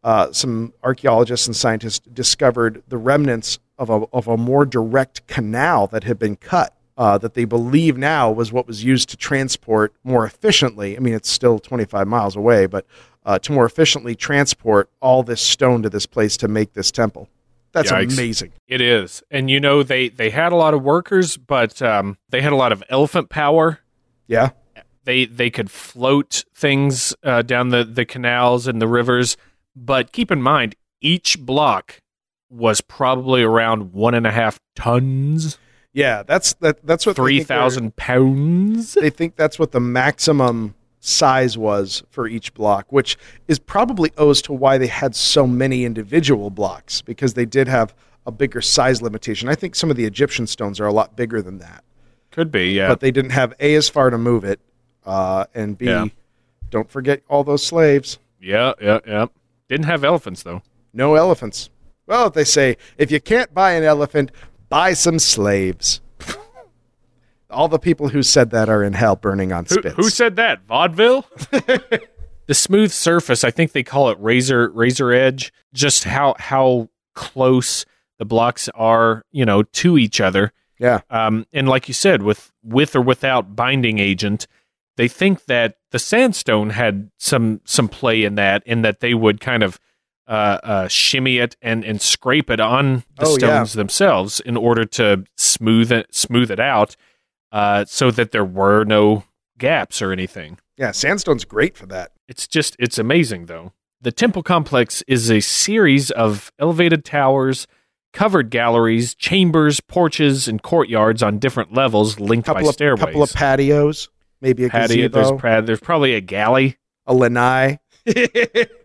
uh, some archaeologists and scientists discovered the remnants of a, of a more direct canal that had been cut uh, that they believe now was what was used to transport more efficiently. I mean, it's still twenty-five miles away, but uh, to more efficiently transport all this stone to this place to make this temple. That's Yikes. Amazing. It is. And, you know, they, they had a lot of workers, but um, they had a lot of elephant power. Yeah. They they could float things uh, down the, the canals and the rivers. But keep in mind, each block was probably around one and a half tons. Yeah, that's that. That's what three thousand pounds. They think that's what the maximum size was for each block, which is probably owes to why they had so many individual blocks, because they did have a bigger size limitation. I think some of the Egyptian stones are a lot bigger than that. Could be, yeah. But they didn't have A, as far to move it, uh, and B, yeah. Don't forget all those slaves. Yeah, yeah, yeah. Didn't have elephants, though. No elephants. Well, they say, if you can't buy an elephant, buy some slaves. All the people who said that are in hell burning on spits. Who, who said that? Vaudeville? The smooth surface, I think they call it razor razor edge, just how how close the blocks are, you know, to each other. Yeah. Um, and like you said, with, with or without binding agent, they think that the sandstone had some some play in that, in that they would kind of uh, uh, shimmy it and, and scrape it on the oh, stones yeah. themselves in order to smooth it, smooth it out. Uh, so that there were no gaps or anything. Yeah, sandstone's great for that. It's just, it's amazing, though. The temple complex is a series of elevated towers, covered galleries, chambers, porches, and courtyards on different levels linked couple by of, stairways. A couple of patios, maybe a patio, gazebo. There's, there's probably a galley. A lanai.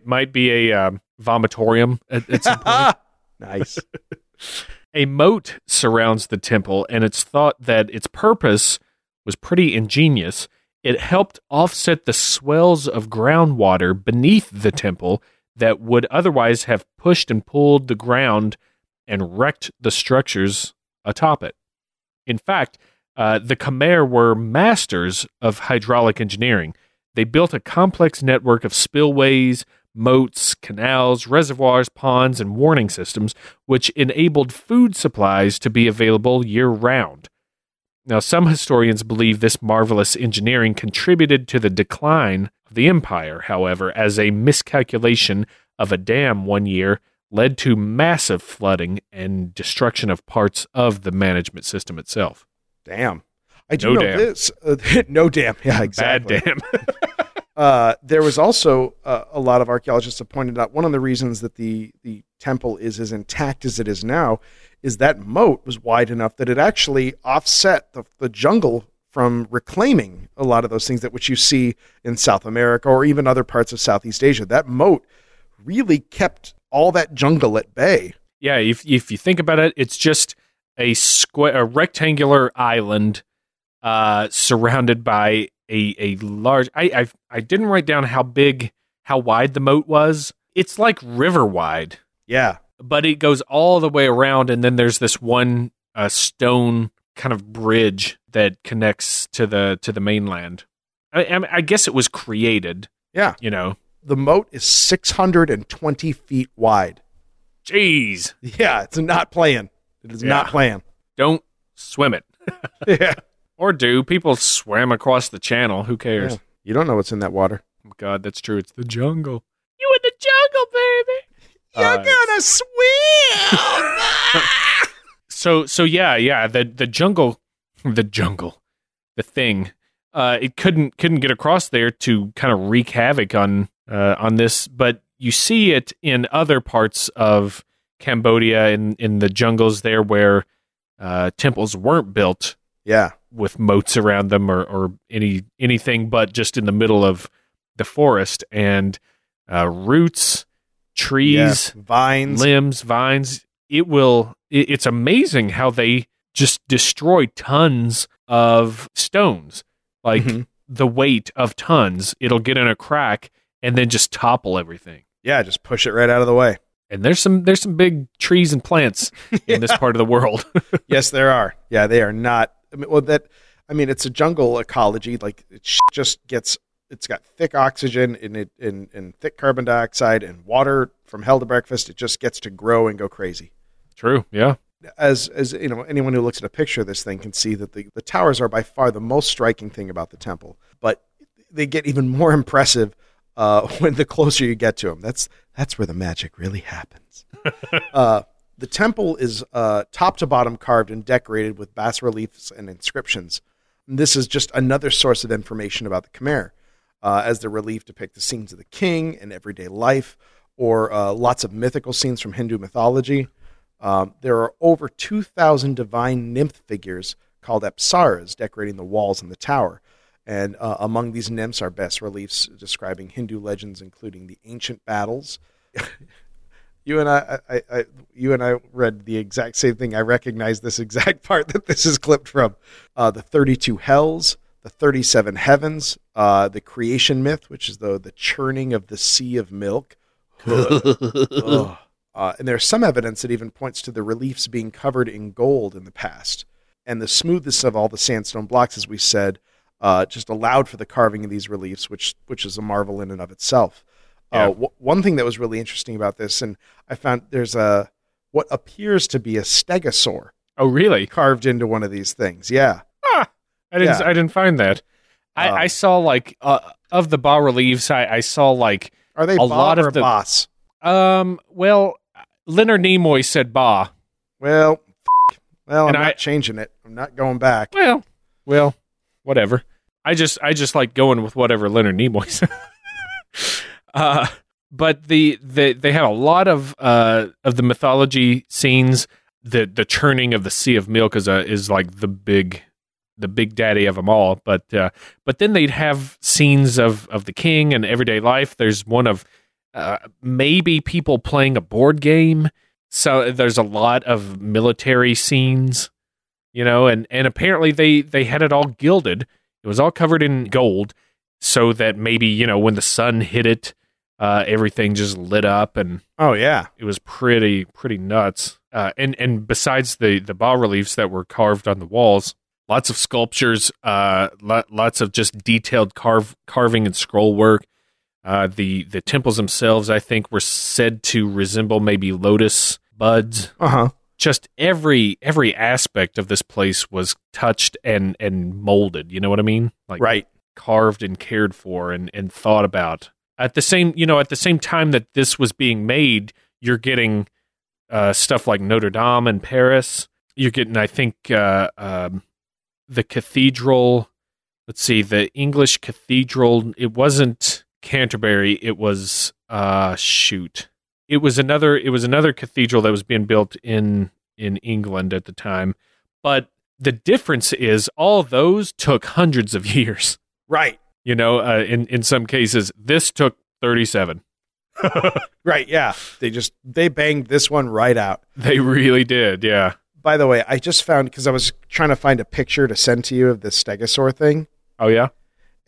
Might be a um, vomitorium at, at some point. Nice. A moat surrounds the temple, and it's thought that its purpose was pretty ingenious. It helped offset the swells of groundwater beneath the temple that would otherwise have pushed and pulled the ground and wrecked the structures atop it. In fact, uh, the Khmer were masters of hydraulic engineering. They built a complex network of spillways, moats, canals, reservoirs, ponds, and warning systems, which enabled food supplies to be available year-round. Now, some historians believe this marvelous engineering contributed to the decline of the empire, however, as a miscalculation of a dam one year led to massive flooding and destruction of parts of the management system itself. Damn. I do no know dam. this. Uh, no dam. Yeah, exactly. Bad dam. Uh, there was also uh, a lot of archaeologists have pointed out one of the reasons that the, the temple is as intact as it is now is that moat was wide enough that it actually offset the, the jungle from reclaiming a lot of those things that which you see in South America or even other parts of Southeast Asia. That moat really kept all that jungle at bay. Yeah, if if you think about it, it's just a square, a rectangular island uh, surrounded by A, a large, I I've, I didn't write down how big, how wide the moat was. It's like river wide. Yeah. But it goes all the way around, and then there's this one uh, stone kind of bridge that connects to the to the mainland. I, I, I guess it was created. Yeah. You know. The moat is six hundred twenty feet wide. Jeez. Yeah, it's not playing. It is yeah. not playing. Don't swim it. Yeah. Or do. People swam across the channel. Who cares? Yeah. You don't know what's in that water. Oh, God, that's true. It's the jungle. You in the jungle, baby. You're uh, gonna swim. so, so yeah, yeah. The the jungle, the jungle, the thing. Uh, it couldn't couldn't get across there to kind of wreak havoc on uh, on this. But you see it in other parts of Cambodia, in in the jungles there where uh, temples weren't built. Yeah. With moats around them or, or any anything but just in the middle of the forest. And uh, roots, trees, yes. vines, limbs, vines. It will. It, it's amazing how they just destroy tons of stones. Like mm-hmm. the weight of tons. It'll get in a crack and then just topple everything. Yeah, just push it right out of the way. And there's some there's some big trees and plants yeah. in this part of the world. Yes, there are. Yeah, they are not. I mean, well, that I mean, it's a jungle ecology. Like it just gets. It's got thick oxygen and it and, and thick carbon dioxide and water from hell to breakfast. It just gets to grow and go crazy. True. Yeah. As as you know, anyone who looks at a picture of this thing can see that the, the towers are by far the most striking thing about the temple. But they get even more impressive uh, when the closer you get to them. That's that's where the magic really happens. uh, the temple is uh, top to bottom carved and decorated with bas reliefs and inscriptions. And this is just another source of information about the Khmer, uh, as the relief depict the scenes of the king and everyday life, or uh, lots of mythical scenes from Hindu mythology. Um, there are over two thousand divine nymph figures called apsaras decorating the walls and the tower. And uh, among these nymphs are bas reliefs describing Hindu legends, including the ancient battles. you and I, I, I, you and I read the exact same thing. I recognize this exact part that this is clipped from. Uh, the thirty-two hells, the thirty-seven heavens, uh, the creation myth, which is the, the churning of the sea of milk. oh. Uh, and there's some evidence that even points to the reliefs being covered in gold in the past. And the smoothness of all the sandstone blocks, as we said, uh, just allowed for the carving of these reliefs, which which is a marvel in and of itself. Yeah. Uh, w- one thing that was really interesting about this, and I found there's a what appears to be a stegosaur. Oh, really? Carved into one of these things, yeah. Ah, I didn't. Yeah. I didn't find that. I, uh, I saw like uh, of the bas reliefs. I, I saw like are they a lot or of the boss. Um. Well. Leonard Nimoy said "Bah." Well, f- well, and I'm not I, changing it. I'm not going back. Well, well, whatever. I just, I just like going with whatever Leonard Nimoy said. uh, but the, the they have a lot of uh of the mythology scenes. The the churning of the sea of milk is a is like the big the big daddy of them all. But uh, but then they'd have scenes of of the king and everyday life. There's one of. Uh, maybe people playing a board game. So there's a lot of military scenes, you know, and, and apparently they, they had it all gilded. It was all covered in gold so that maybe, you know, when the sun hit it, uh, everything just lit up and oh yeah, it was pretty, pretty nuts. Uh, and, and besides the, the bas-reliefs that were carved on the walls, lots of sculptures, uh, lo- lots of just detailed carve carving and scroll work. Uh, the, the temples themselves, I think, were said to resemble maybe lotus buds. Uh-huh. Just every every aspect of this place was touched and, and molded, you know what I mean? Like right. Carved and cared for and, and thought about. At the same you know, at the same time that this was being made, you're getting uh, stuff like Notre Dame and Paris. You're getting, I think, uh, um, the cathedral. Let's see, the English cathedral. It wasn't Canterbury, it was uh shoot it was another it was another cathedral that was being built in in England at the time, but the difference is all those took hundreds of years, right? You know, uh, in in some cases this took thirty-seven. Right, yeah, they just they banged this one right out. They really did. Yeah, by the way, I just found, because I was trying to find a picture to send to you of this stegosaur thing. Oh yeah.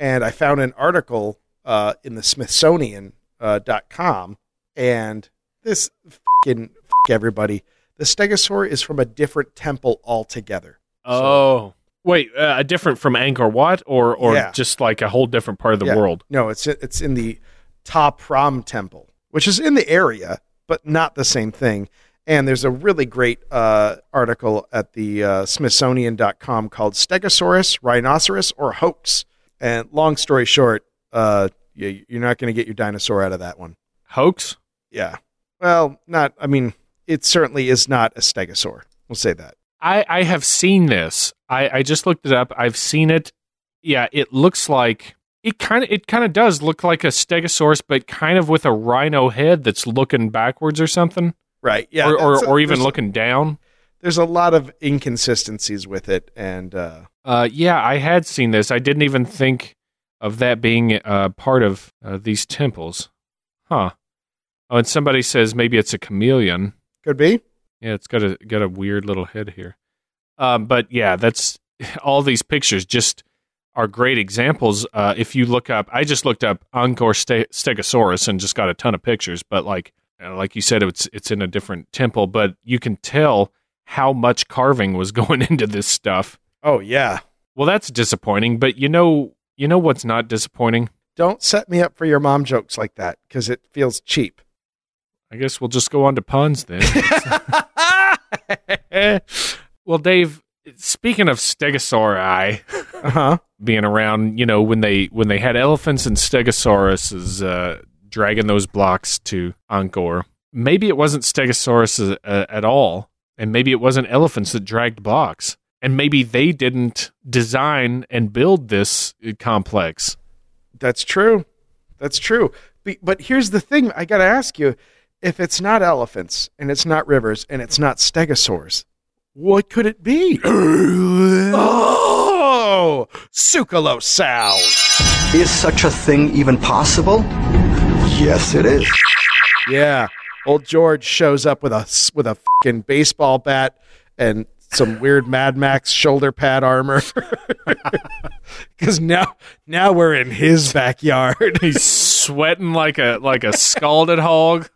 And I found an article Uh, in the Smithsonian uh, dot com, and this fucking fuck everybody. The stegosaur is from a different temple altogether. Oh, so, wait, a uh, different from Angkor Wat, or or yeah. just like a whole different part of the yeah. world? No, it's it's in the Ta Pram Temple, which is in the area, but not the same thing. And there's a really great uh, article at the uh, Smithsonian dot com called Stegosaurus, Rhinoceros, or Hoax. And long story short, uh, you, you're not going to get your dinosaur out of that one. Hoax? Yeah. Well, not, I mean, it certainly is not a stegosaur. We'll say that. I, I have seen this. I, I just looked it up. I've seen it. Yeah, it looks like, it kind of it kind of does look like a stegosaurus, but kind of with a rhino head that's looking backwards or something. Right, yeah. Or, or, a, or even looking down. There's a lot of inconsistencies with it. and uh, uh, Yeah, I had seen this. I didn't even think of that being uh, part of uh, these temples. Huh. Oh, and somebody says maybe it's a chameleon. Could be. Yeah, it's got a got a weird little head here. Um, but yeah, that's all these pictures just are great examples. Uh, if you look up, I just looked up Angkor Ste- Stegosaurus and just got a ton of pictures. But like like you said, it's it's in a different temple. But you can tell how much carving was going into this stuff. Oh yeah. Well, that's disappointing. But you know you know what's not disappointing? Don't set me up for your mom jokes like that because it feels cheap. I guess we'll just go on to puns then. Well, Dave, speaking of stegosauri uh-huh. being around, you know, when they when they had elephants and stegosauruses uh, dragging those blocks to Angkor, maybe it wasn't stegosauruses uh, at all, and maybe it wasn't elephants that dragged blocks, and maybe they didn't design and build this complex. That's true. That's true. But here's the thing I got to ask you. If it's not elephants, and it's not rivers, and it's not stegosaurs, what could it be? Oh! Sucalosal! Is such a thing even possible? Yes, it is. Yeah. Old George shows up with a, with a fucking baseball bat and some weird Mad Max shoulder pad armor. Because now now we're in his backyard. He's sweating like a like a scalded hog.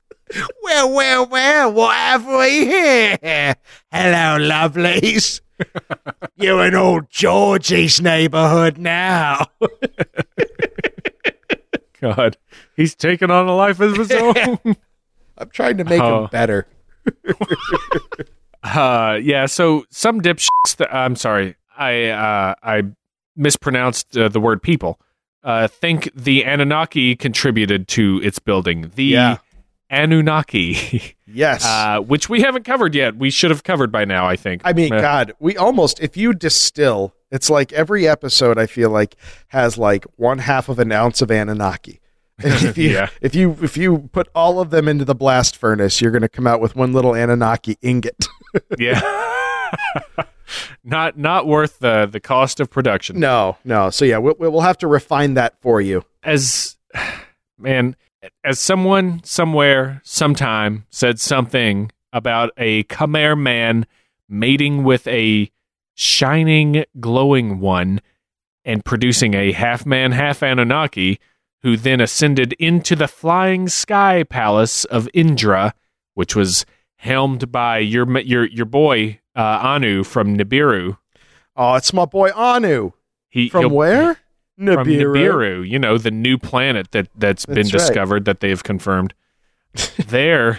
Well, well, well, what have we here? Hello, lovelies. You're in old Georgie's neighborhood now. God, he's taking on a life of his own. I'm trying to make oh. him better. uh, yeah, so some dipshits, th- I'm sorry, I, uh, I mispronounced uh, the word people, uh, think the Anunnaki contributed to its building. The yeah. Anunnaki. Yes. Uh, which we haven't covered yet. We should have covered by now, I think. I mean, uh, God, we almost, if you distill, it's like every episode I feel like has like one half of an ounce of Anunnaki. If you, yeah. if you if you put all of them into the blast furnace, you're going to come out with one little Anunnaki ingot. Yeah. Not not worth the the cost of production. No, no. So yeah, we'll we'll have to refine that for you. As man As someone, somewhere, sometime said something about a Khmer man mating with a shining, glowing one and producing a half-man, half-Anunnaki, who then ascended into the flying sky palace of Indra, which was helmed by your your your boy, uh, Anu, from Nibiru. Oh, it's my boy Anu. He, from where? Nibiru. From Nibiru, you know, the new planet that, that's, that's been discovered right. that they have confirmed. There,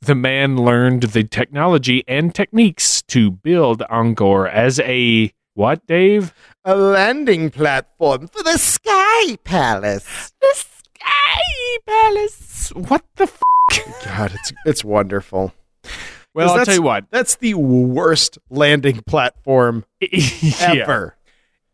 the man learned the technology and techniques to build Angkor as a, what, Dave? A landing platform for the Sky Palace. The Sky Palace. What the f***? God, it's, it's wonderful. Well, I'll tell you what. That's the worst landing platform ever. Yeah.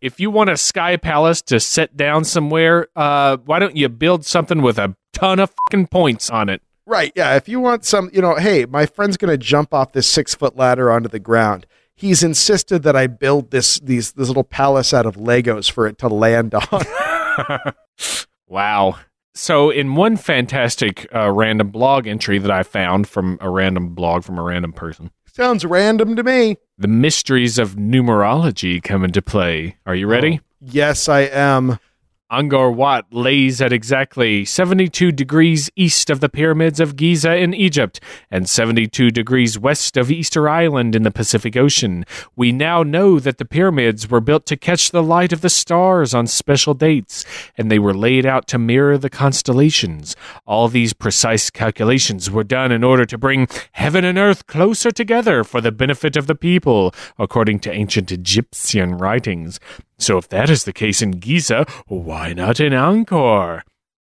If you want a sky palace to set down somewhere, uh, why don't you build something with a ton of fucking points on it? Right, yeah. If you want some, you know, hey, my friend's going to jump off this six-foot ladder onto the ground. He's insisted that I build this these this little palace out of Legos for it to land on. Wow. So in one fantastic uh, random blog entry that I found from a random blog from a random person. Sounds random to me. The mysteries of numerology come into play. Are you ready? Oh, yes, I am. Angkor Wat lays at exactly seventy-two degrees east of the pyramids of Giza in Egypt and seventy-two degrees west of Easter Island in the Pacific Ocean. We now know that the pyramids were built to catch the light of the stars on special dates, and they were laid out to mirror the constellations. All these precise calculations were done in order to bring heaven and earth closer together for the benefit of the people, according to ancient Egyptian writings. So if that is the case in Giza, why not in Angkor?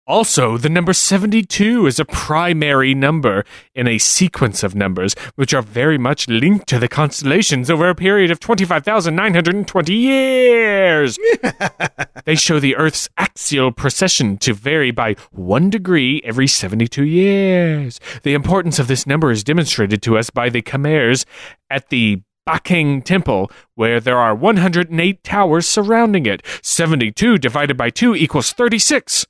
Also, the number seventy-two is a primary number in a sequence of numbers, which are very much linked to the constellations over a period of twenty-five thousand nine hundred twenty years. They show the Earth's axial precession to vary by one degree every seventy-two years. The importance of this number is demonstrated to us by the Khmer's at the Baking Temple, where there are one hundred eight towers surrounding it. seventy-two divided by two equals thirty-six.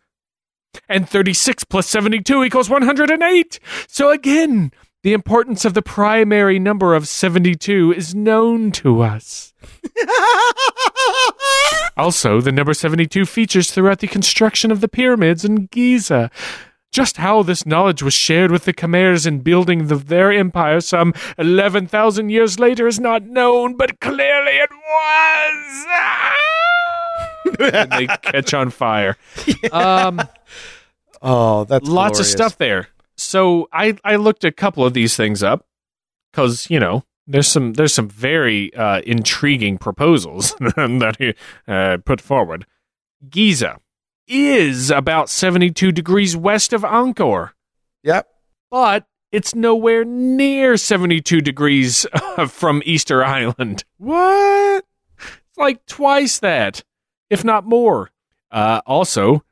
And thirty-six plus seventy-two equals one hundred eight. So again, the importance of the primary number of seventy-two is known to us. Also, the number seventy-two features throughout the construction of the pyramids in Giza. Just how this knowledge was shared with the Khmer's in building the, their empire some eleven thousand years later is not known, but clearly it was. Ah! And they catch on fire. Yeah. Um, oh, that's lots glorious. Of stuff there. So I, I looked a couple of these things up because, you know, there's some there's some very uh, intriguing proposals that he uh, put forward. Giza is about seventy-two degrees west of Angkor. Yep. But it's nowhere near seventy-two degrees uh, from Easter Island. What? It's like twice that, if not more. Uh, also,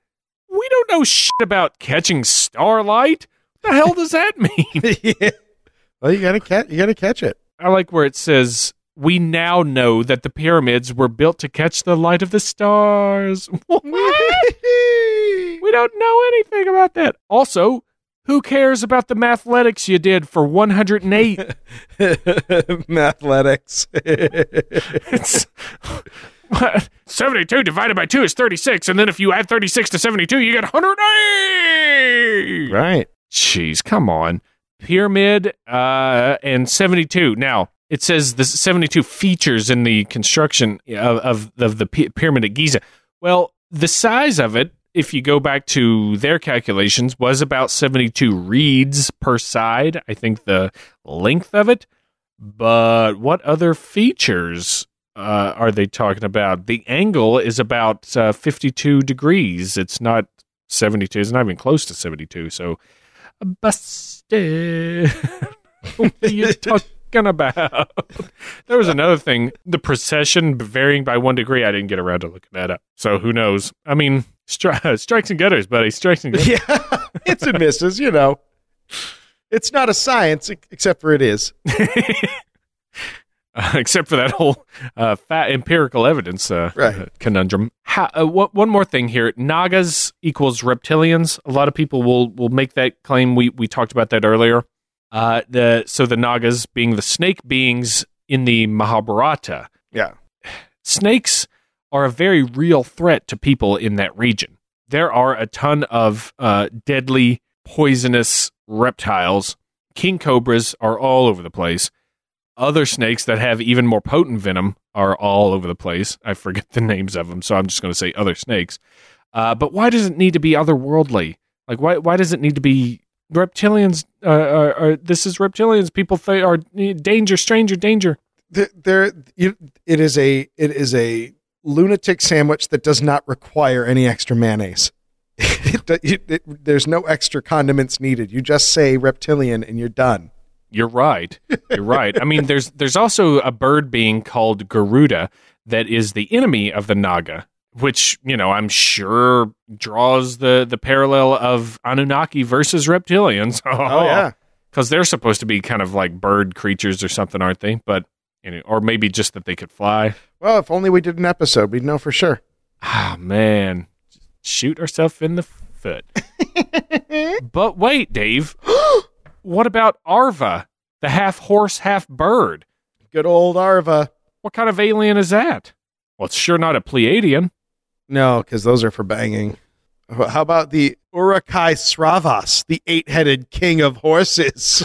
we don't know shit about catching starlight. What the hell does that mean? Yeah. Well, you gotta catch, you gotta catch it. I like where it says, we now know that the pyramids were built to catch the light of the stars. We don't know anything about that. Also, who cares about the mathletics you did for one hundred eight? Mathletics. It's, what? seventy-two divided by two is thirty-six, and then if you add thirty-six to seventy-two, you get one hundred eight! Right. Jeez, come on. Pyramid uh, and seventy-two. Now, it says the seventy-two features in the construction of, of, of the pyramid at Giza. Well, the size of it, if you go back to their calculations, was about seventy-two reeds per side, I think the length of it. But what other features uh, are they talking about? The angle is about uh, fifty-two degrees. It's not seventy-two. It's not even close to seventy-two. So, busted. What are you talking about? There was another thing, the precession varying by one degree. I didn't get around to looking that up, so who knows? I mean, stri- strikes and gutters, buddy. Strikes and gutters. Yeah, it's and misses, you know. It's not a science, except for it is. Uh, except for that whole uh, fat empirical evidence uh, right. uh, conundrum. How, uh, wh- one more thing here. Nagas equals reptilians. A lot of people will, will make that claim. We, we talked about that earlier. Uh, the so the Nagas being the snake beings in the Mahabharata. Yeah. Snakes are a very real threat to people in that region. There are a ton of uh, deadly, poisonous reptiles. King cobras are all over the place. Other snakes that have even more potent venom are all over the place. I forget the names of them, so I'm just going to say other snakes. Uh, but why does it need to be otherworldly? Like, why why does it need to be... Reptilians, uh, are, are, this is reptilians. People th- are danger, stranger, danger. There, there you, it is a it is a lunatic sandwich that does not require any extra mayonnaise. it, it, it, there's no extra condiments needed. You just say reptilian and you're done. You're right. You're right. I mean, there's there's also a bird being called Garuda that is the enemy of the Naga, which, you know, I'm sure draws the, the parallel of Anunnaki versus reptilians. Oh, oh yeah. Because they're supposed to be kind of like bird creatures or something, aren't they? But you know, or maybe just that they could fly. Well, if only we did an episode, we'd know for sure. Ah, man. Shoot ourselves in the foot. But wait, Dave. What about Arva, the half-horse, half-bird? Good old Arva. What kind of alien is that? Well, it's sure not a Pleiadian. No, because those are for banging. How about the Urukai Sravas, the eight-headed king of horses?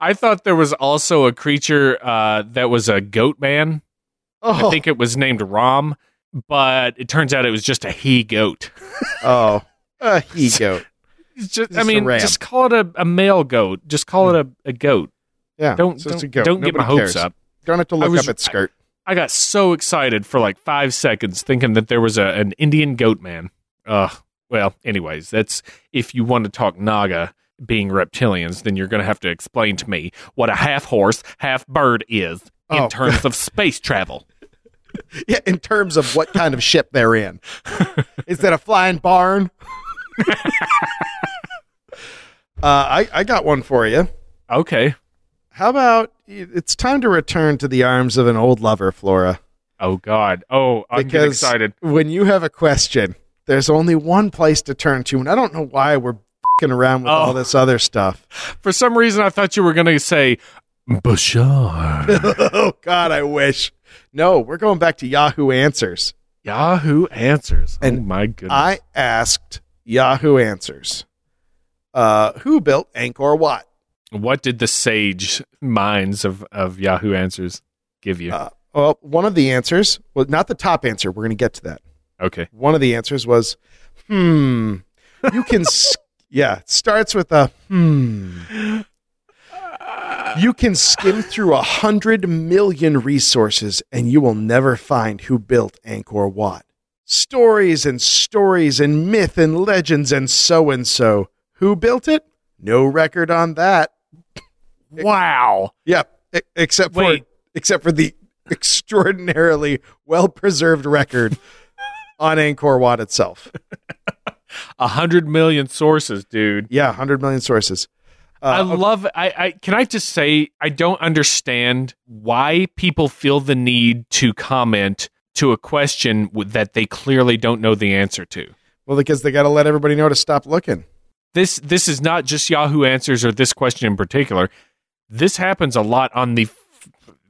I thought there was also a creature uh, that was a goat man. Oh. I think it was named Ram, but it turns out it was just a he goat. Oh, a he goat. Just, just I mean, just call it a, a male goat. Just call it a, a goat. Yeah, don't so don't, don't get my hopes cares. up. Don't have to look was, up its skirt. I, I got so excited for like five seconds, thinking that there was a, an Indian goat man. Uh, well, anyways, that's if you want to talk Naga being reptilians, then you're going to have to explain to me what a half horse, half bird is in oh. terms of space travel. Yeah, in terms of what kind of ship they're in. Is that a flying barn? uh, I, I got one for you. Okay. How about it's time to return to the arms of an old lover, Flora? Oh, God. Oh, I'm because getting excited. When you have a question, there's only one place to turn to, and I don't know why we're f***ing around with oh. all this other stuff. For some reason, I thought you were going to say, Bashar. Oh, God, I wish. No, we're going back to Yahoo Answers. Yahoo Answers. And oh, my goodness. I asked Yahoo Answers, uh, who built Angkor Wat? What did the sage minds of, of Yahoo Answers give you? Uh, well, one of the answers, well, not the top answer. We're going to get to that. Okay. One of the answers was, hmm, you can, sk- yeah, it starts with a, hmm. You can skim through a hundred million resources and you will never find who built Angkor Wat. Stories and stories and myth and legends and so-and-so. Who built it? No record on that. Wow. Yep. Yeah, except for Wait. except for the extraordinarily well-preserved record on Angkor Wat itself. A hundred million sources, dude. Yeah, a hundred million sources. Uh, I okay. love I, I can I just say I don't understand why people feel the need to comment to a question that they clearly don't know the answer to. Well, because they got to let everybody know to stop looking. This this is not just Yahoo Answers or this question in particular. This happens a lot on the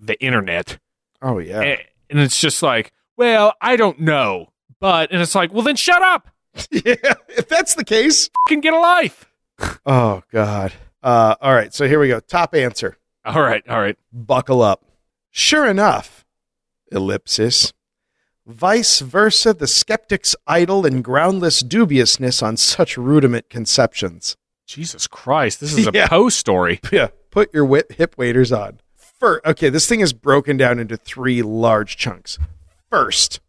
the internet. Oh, yeah. And, and it's just like, well, I don't know. But, and it's like, well, then shut up. Yeah, if that's the case. F***ing get a life. Oh, God. Uh, all right, so here we go. Top answer. All right, all right. Buckle up. Sure enough, ellipsis, vice versa, the skeptic's idle and groundless dubiousness on such rudiment conceptions. Jesus Christ, this is a yeah. Poe story. Yeah, put your whip, hip waders on. First, okay, this thing is broken down into three large chunks. First,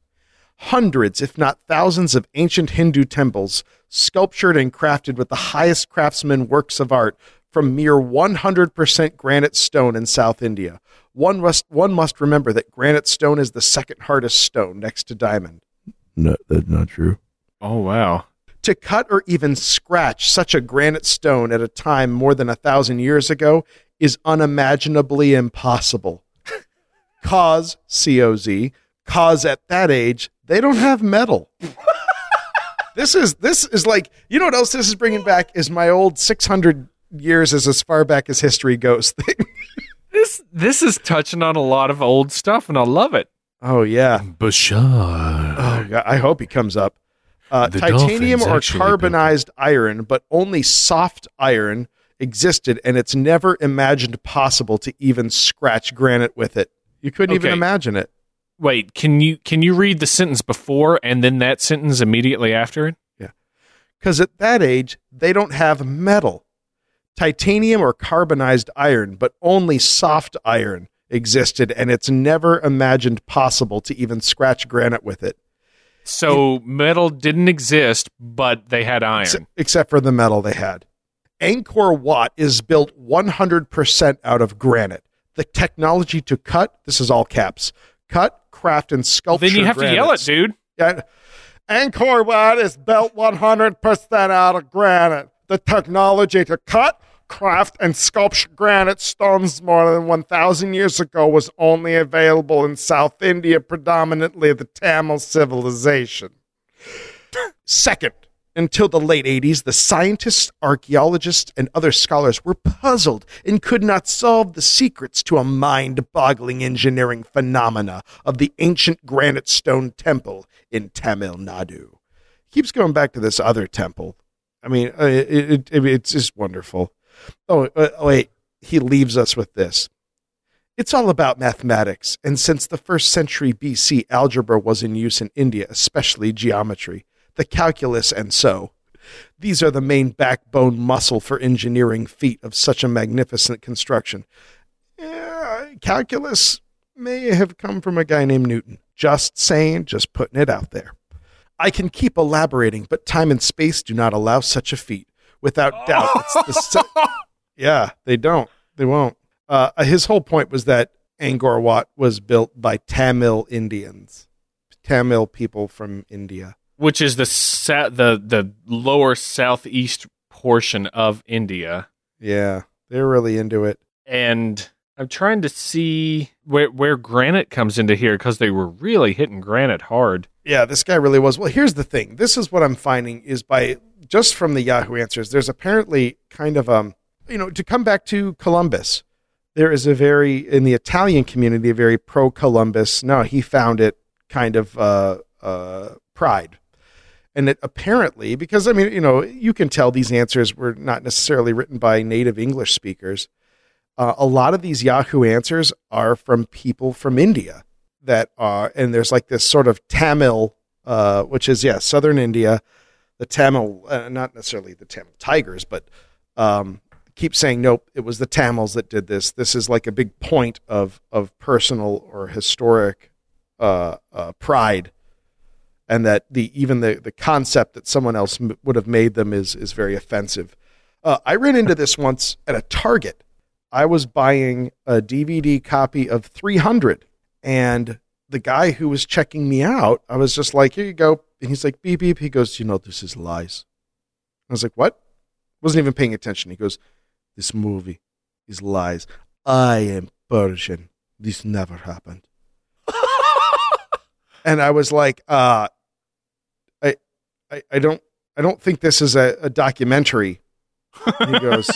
hundreds, if not thousands, of ancient Hindu temples, sculptured and crafted with the highest craftsman works of art from mere one hundred percent granite stone in South India. One must, one must remember that granite stone is the second hardest stone next to diamond. No, that's not true. Oh, wow. To cut or even scratch such a granite stone at a time more than a thousand years ago is unimaginably impossible. Cause, C O Z, cause at that age, they don't have metal. This is this is like, you know what else this is bringing back is my old six hundred years is as far back as history goes thing. This this is touching on a lot of old stuff, and I love it. Oh, yeah. Bashar. Oh, God, I hope he comes up. Uh, titanium or carbonized iron, but only soft iron existed, and it's never imagined possible to even scratch granite with it. You couldn't okay. even imagine it. Wait, can you can you read the sentence before and then that sentence immediately after it? Yeah. Because at that age, they don't have metal. Titanium or carbonized iron, but only soft iron existed, and it's never imagined possible to even scratch granite with it. So it, metal didn't exist, but they had iron. Ex- except for the metal they had. Angkor Wat is built one hundred percent out of granite. The technology to cut, this is all caps, cut, craft, and sculpture Then you have granites. To yell it, dude. Yeah. Angkor Wat is built one hundred percent out of granite. The technology to cut, craft, and sculpture granite stones more than one thousand years ago was only available in South India, predominantly the Tamil civilization. Second, Until the late eighties, the scientists, archaeologists, and other scholars were puzzled and could not solve the secrets to a mind-boggling engineering phenomena of the ancient granite stone temple in Tamil Nadu. Keeps going back to this other temple. I mean, it, it, it's just wonderful. Oh, wait, he leaves us with this. It's all about mathematics, and since the first century B C, algebra was in use in India, especially geometry, the calculus, and so. These are the main backbone muscle for engineering feat of such a magnificent construction. Yeah, calculus may have come from a guy named Newton. Just saying, just putting it out there. I can keep elaborating, but time and space do not allow such a feat. Without doubt, it's the si- yeah, they don't. They won't. Uh, his whole point was that Angkor Wat was built by Tamil Indians, Tamil people from India, which is the sa- the the lower southeast portion of India. Yeah, they're really into it. And I'm trying to see where where granite comes into here, because they were really hitting granite hard. Yeah, this guy really was. Well, here's the thing. This is what I'm finding is by just from the Yahoo Answers, there's apparently kind of, um, you know, to come back to Columbus, there is a very, in the Italian community, a very pro-Columbus, no, he found it kind of uh, uh, pride. And it apparently, because, I mean, you know, you can tell these answers were not necessarily written by native English speakers. Uh, a lot of these Yahoo Answers are from people from India that are, and there's like this sort of Tamil, uh, which is, yeah, southern India, the Tamil, uh, not necessarily the Tamil Tigers, but um, keep saying, nope, it was the Tamils that did this. This is like a big point of, of personal or historic uh, uh, pride. And that the even the, the concept that someone else m- would have made them is, is very offensive. Uh, I ran into this once at a Target. I was buying a D V D copy of three hundred, and the guy who was checking me out, I was just like, here you go. And he's like, beep, beep. He goes, you know, this is lies. I was like, what? Wasn't even paying attention. He goes, this movie is lies. I am Persian. This never happened. And I was like, uh, I, I, I don't, I don't think this is a, a documentary. And he goes,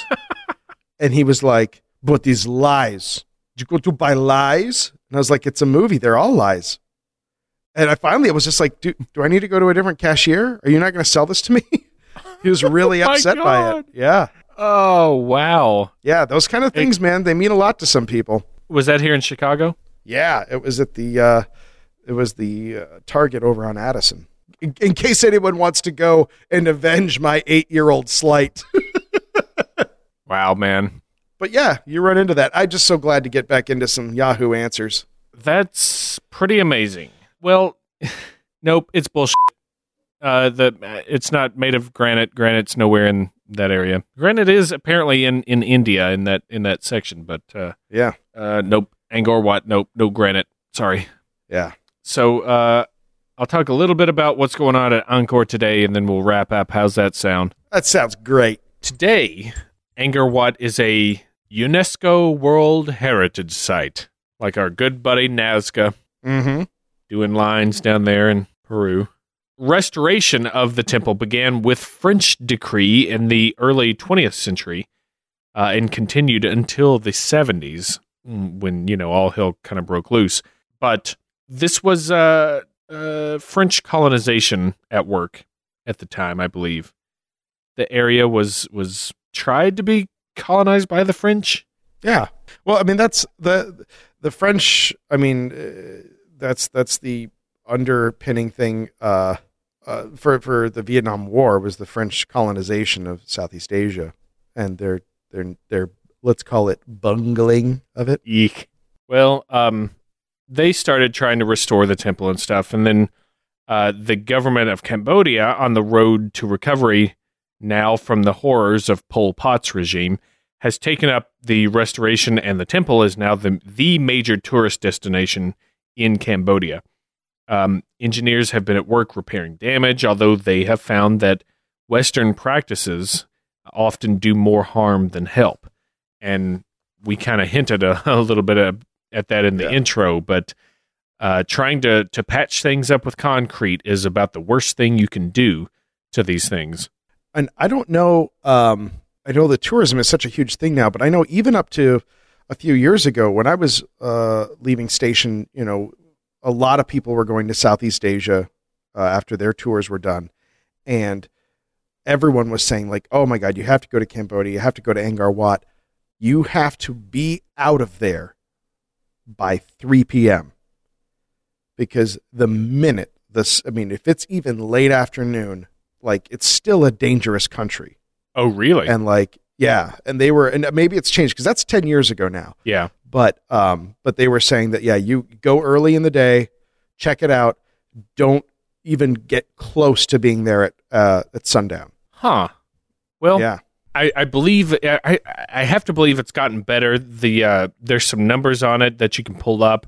and he was like, but these lies, did you go to buy lies? And I was like, it's a movie. They're all lies. And I finally, I was just like, do, do I need to go to a different cashier? Are you not going to sell this to me? He was really oh upset God. by it. Yeah. Oh, wow. Yeah. Those kind of things, it, man, they mean a lot to some people. Was that here in Chicago? Yeah. It was at the, uh, it was the uh, Target over on Addison. In, in case anyone wants to go and avenge my eight-year-old slight. Wow, man. But yeah, you run into that. I'm just so glad to get back into some Yahoo Answers. That's pretty amazing. Well, nope, it's bullshit. Uh, the it's not made of granite. Granite's nowhere in that area. Granite is apparently in, in India in that in that section, but uh, yeah, uh, nope. Angkor Wat, nope, no granite. Sorry. Yeah. So uh, I'll talk a little bit about what's going on at Angkor today, and then we'll wrap up. How's that sound? That sounds great. Today, Angkor Wat is a UNESCO World Heritage Site, like our good buddy Nazca. Mm-hmm. Doing lines down there in Peru. Restoration of the temple began with French decree in the early twentieth century uh, and continued until the seventies when, you know, all hell kind of broke loose. But this was uh, uh, French colonization at work at the time, I believe. The area was was tried to be colonized by the French. Yeah. Well, I mean, that's the the French, I mean... Uh, That's that's the underpinning thing uh, uh, for for the Vietnam War was the French colonization of Southeast Asia and their their their let's call it bungling of it. Eek. Well, um, they started trying to restore the temple and stuff, and then uh, the government of Cambodia on the road to recovery now from the horrors of Pol Pot's regime has taken up the restoration, and the temple is now the the major tourist destination in Cambodia. Um, engineers have been at work repairing damage, although they have found that Western practices often do more harm than help. And we kind of hinted a, a little bit of, at that in the yeah. intro, but uh, trying to, to patch things up with concrete is about the worst thing you can do to these things. And I don't know, um, I know that tourism is such a huge thing now, but I know even up to a few years ago when I was uh, leaving station, you know, a lot of people were going to Southeast Asia uh, after their tours were done. And everyone was saying like, oh my God, you have to go to Cambodia. You have to go to Angkor Wat. You have to be out of there by three p.m. because the minute this, I mean, if it's even late afternoon, like it's still a dangerous country. Oh, really? And like, yeah. And they were, and maybe it's changed because that's ten years ago now. Yeah. But, um, but they were saying that, yeah, you go early in the day, check it out. Don't even get close to being there at, uh, at sundown. Huh? Well, yeah. I, I believe I, I have to believe it's gotten better. The uh, there's some numbers on it that you can pull up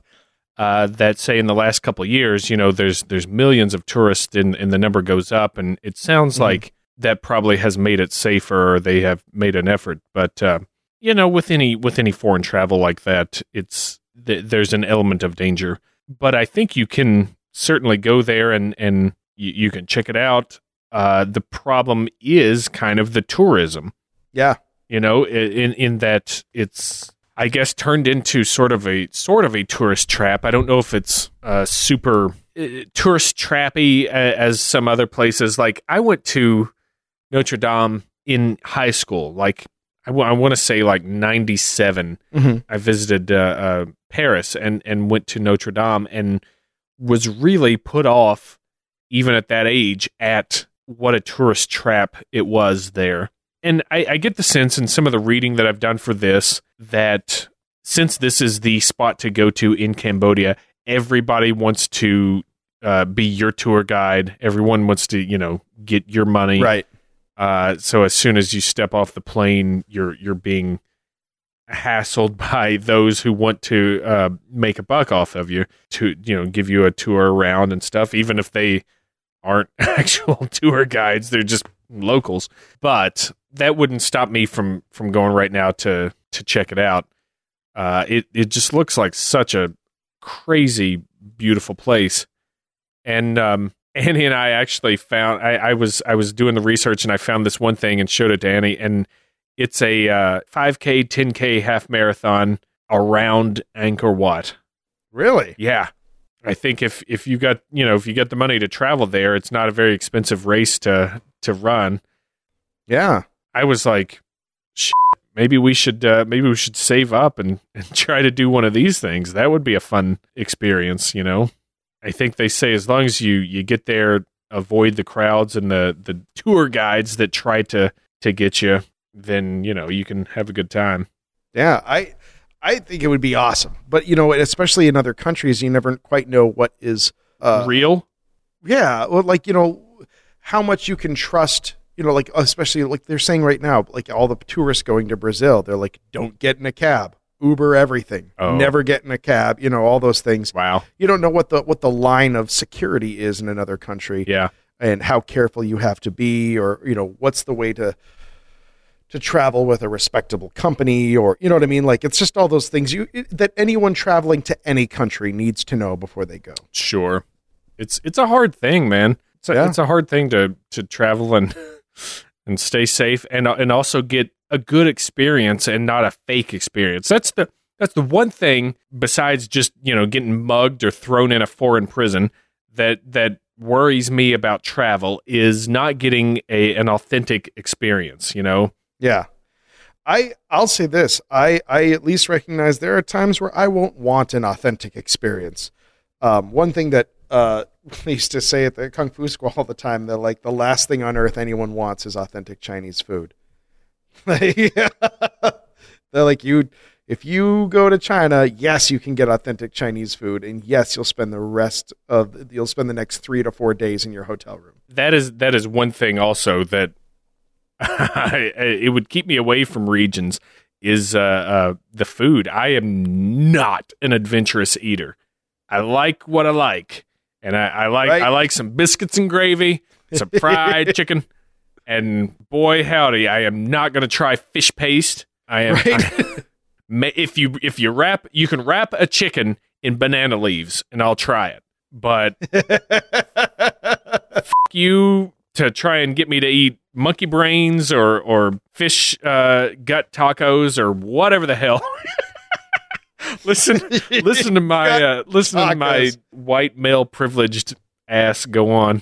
uh, that say in the last couple of years, you know, there's there's millions of tourists and, and the number goes up. And it sounds mm-hmm. like that probably has made it safer. Or they have made an effort, but uh, you know, with any with any foreign travel like that, it's th- there's an element of danger. But I think you can certainly go there and and you, you can check it out. Uh, the problem is kind of the tourism. Yeah. You know, in, in that it's, I guess, turned into sort of a sort of a tourist trap. I don't know if it's uh, super uh, tourist trappy as some other places. Like I went to Notre Dame in high school, like I, w- I want to say like ninety-seven. Mm-hmm. I visited uh, uh, Paris and, and went to Notre Dame and was really put off, even at that age, at what a tourist trap it was there. And I, I get the sense in some of the reading that I've done for this that since this is the spot to go to in Cambodia, everybody wants to uh, be your tour guide. Everyone wants to, you know, get your money. Right. Uh, so as soon as you step off the plane, you're you're being hassled by those who want to uh, make a buck off of you to, you know, give you a tour around and stuff, even if they aren't actual tour guides, they're just locals. But that wouldn't stop me from from going right now to to check it out. Uh it it just looks like such a crazy beautiful place. And um Annie and I actually found I, I was I was doing the research and I found this one thing and showed it to Annie, and it's a uh, five K, ten K half marathon around Angkor Wat. Really? Yeah. I think if, if you got, you know, if you get the money to travel there, it's not a very expensive race to, to run. Yeah. I was like, shit, maybe we should, uh, maybe we should save up and, and try to do one of these things. That would be a fun experience. You know, I think they say as long as you, you get there, avoid the crowds and the, the tour guides that try to, to get you, then, you know, you can have a good time. Yeah. I, I think it would be awesome. But, you know, especially in other countries, you never quite know what is... Uh, real? Yeah. Well, like, you know, how much you can trust, you know, like, especially like they're saying right now, like all the tourists going to Brazil, they're like, don't get in a cab, Uber everything, oh. never get in a cab, you know, all those things. Wow. You don't know what the what the line of security is in another country. Yeah. And how careful you have to be, or, you know, what's the way to... to travel with a respectable company, or, you know what I mean? Like, it's just all those things you it, that anyone traveling to any country needs to know before they go. Sure. It's, it's a hard thing, man. It's a, yeah. it's a hard thing to, to travel and, and stay safe and, and also get a good experience and not a fake experience. That's the, that's the one thing besides just, you know, getting mugged or thrown in a foreign prison that, that worries me about travel is not getting a, an authentic experience, you know? Yeah. I, I'll say this. I, I at least recognize there are times where I won't want an authentic experience. Um, one thing that uh, they used to say at the Kung Fu School all the time, they're like, the last thing on earth anyone wants is authentic Chinese food. They're like, you, if you go to China, yes, you can get authentic Chinese food. And yes, you'll spend the rest of, you'll spend the next three to four days in your hotel room. That is, that is one thing also that, it would keep me away from regions is uh, uh, the food. I am not an adventurous eater. I like what I like, and I, I like right. I like some biscuits and gravy, some fried chicken, and boy howdy, I am not going to try fish paste. I am. Right? I, if you if you wrap you can wrap a chicken in banana leaves, and I'll try it. But f- you. to try and get me to eat monkey brains or or fish uh, gut tacos or whatever the hell. listen, listen to my uh, listen tacos. to my white male privileged ass go on.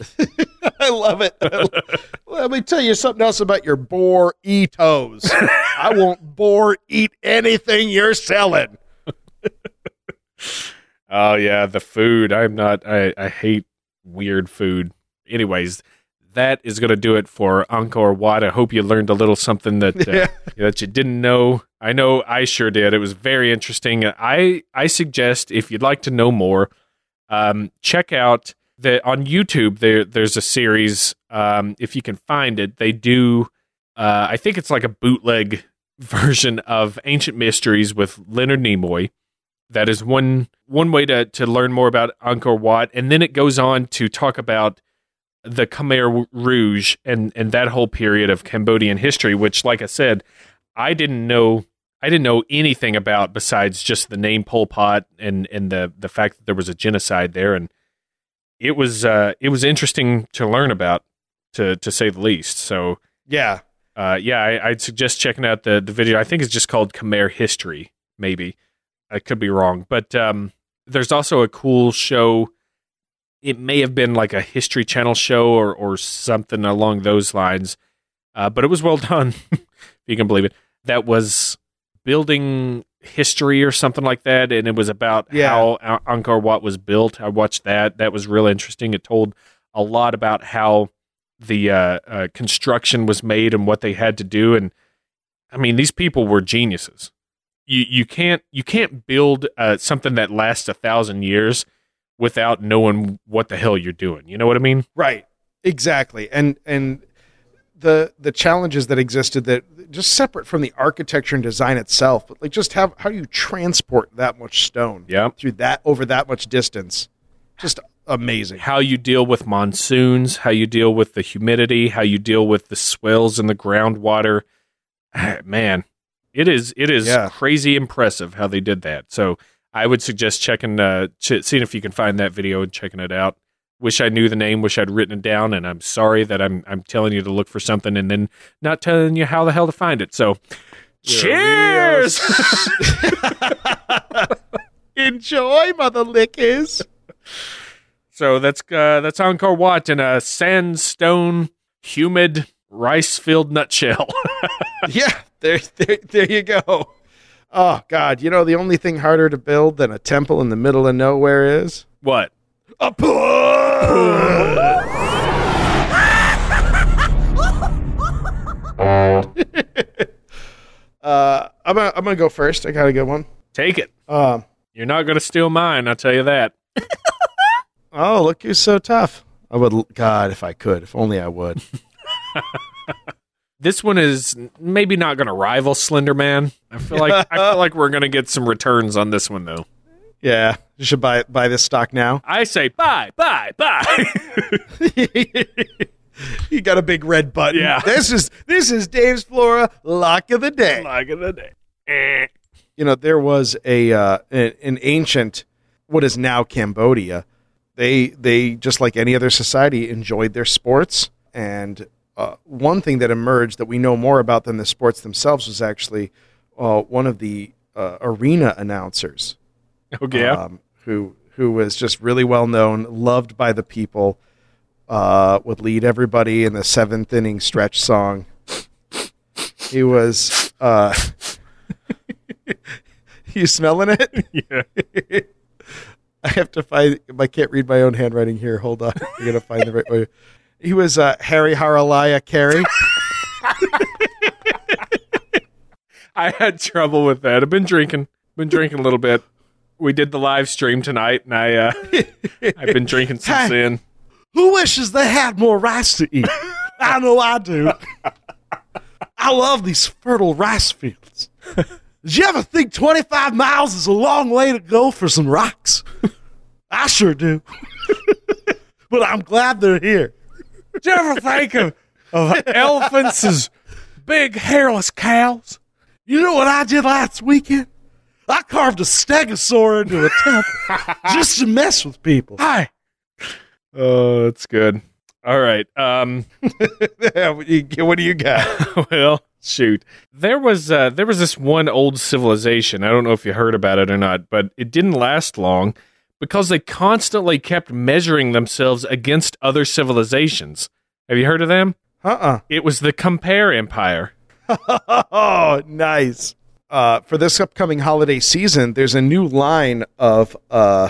I love it. Let me tell you something else about your boar eatos. I won't boar eat anything you're selling. Oh yeah, the food. I'm not. I I hate weird food. Anyways. That is going to do it for Angkor Wat. I hope you learned a little something that uh, yeah. that you didn't know. I know I sure did. It was very interesting. I, I suggest, if you'd like to know more, um, check out the on YouTube. There there's a series. Um, if you can find it, they do. Uh, I think it's like a bootleg version of Ancient Mysteries with Leonard Nimoy. That is one one way to to learn more about Angkor Wat, and then it goes on to talk about the Khmer Rouge and, and that whole period of Cambodian history, which, like I said, I didn't know I didn't know anything about besides just the name Pol Pot and, and the, the fact that there was a genocide there, and it was uh, it was interesting to learn about, to to say the least. So yeah, uh, yeah, I, I'd suggest checking out the the video. I think it's just called Khmer History. Maybe I could be wrong, but um, there's also a cool show. It may have been like a History Channel show or, or something along those lines, uh, but it was well done, if you can believe it. That was Building History or something like that, and it was about yeah. how Angkor Wat was built. I watched that. That was real interesting. It told a lot about how the uh, uh, construction was made and what they had to do. And I mean, these people were geniuses. You you can't you can't build uh, something that lasts a thousand years without knowing what the hell you're doing. You know what I mean? Right. Exactly. And and the the challenges that existed, that just separate from the architecture and design itself, but like just how how you transport that much stone yeah. through that over that much distance. Just amazing. How you deal with monsoons, how you deal with the humidity, how you deal with the swells in the groundwater. Man, it is it is yeah. crazy impressive how they did that. So I would suggest checking, uh, ch- seeing if you can find that video and checking it out. Wish I knew the name. Wish I'd written it down. And I'm sorry that I'm I'm telling you to look for something and then not telling you how the hell to find it. So, cheers! Enjoy, mother lickers. So that's uh, that's Angkor Wat in a sandstone, humid, rice-filled nutshell. Yeah, there, there, there you go. Oh, God, you know the only thing harder to build than a temple in the middle of nowhere is? What? A pool! uh, I'm gonna, I'm gonna go first. I got a good one. Take it. Um, You're not gonna steal mine, I'll tell you that. Oh, look who's so tough. I would, God, if I could. If only I would. This one is maybe not going to rival Slender Man. I feel like I feel like we're going to get some returns on this one, though. Yeah, you should buy buy this stock now. I say buy, buy, buy. You got a big red button. Yeah. This is this is Dave's Flora Lock of the Day. Lock of the Day. Eh. You know, there was a uh, an, an ancient, what is now Cambodia. They they just like any other society enjoyed their sports and. Uh, one thing that emerged that we know more about than the sports themselves was actually uh, one of the uh, arena announcers, okay, um, who who was just really well known, loved by the people, uh, would lead everybody in the seventh inning stretch song. He was, uh, you smelling it? Yeah. I have to find. I can't read my own handwriting here. Hold on, I'm gonna find the right way. He was uh, Harry Haralaya Carey. I had trouble with that. I've been drinking. Been drinking a little bit. We did the live stream tonight, and I, uh, I've been drinking since hey, then. Who wishes they had more rice to eat? I know I do. I love these fertile rice fields. Did you ever think twenty-five miles is a long way to go for some rocks? I sure do. But I'm glad they're here. Did you ever think of, of elephants as big, hairless cows? You know what I did last weekend? I carved a stegosaur into a temple just to mess with people. Hi. Oh, that's good. All right. Um, what do you got? Well, shoot. There was uh, there was this one old civilization. I don't know if you heard about it or not, but it didn't last long because they constantly kept measuring themselves against other civilizations. Have you heard of them? Uh-uh. It was the Khmer Empire. Oh, nice. Uh, for this upcoming holiday season, there's a new line of uh,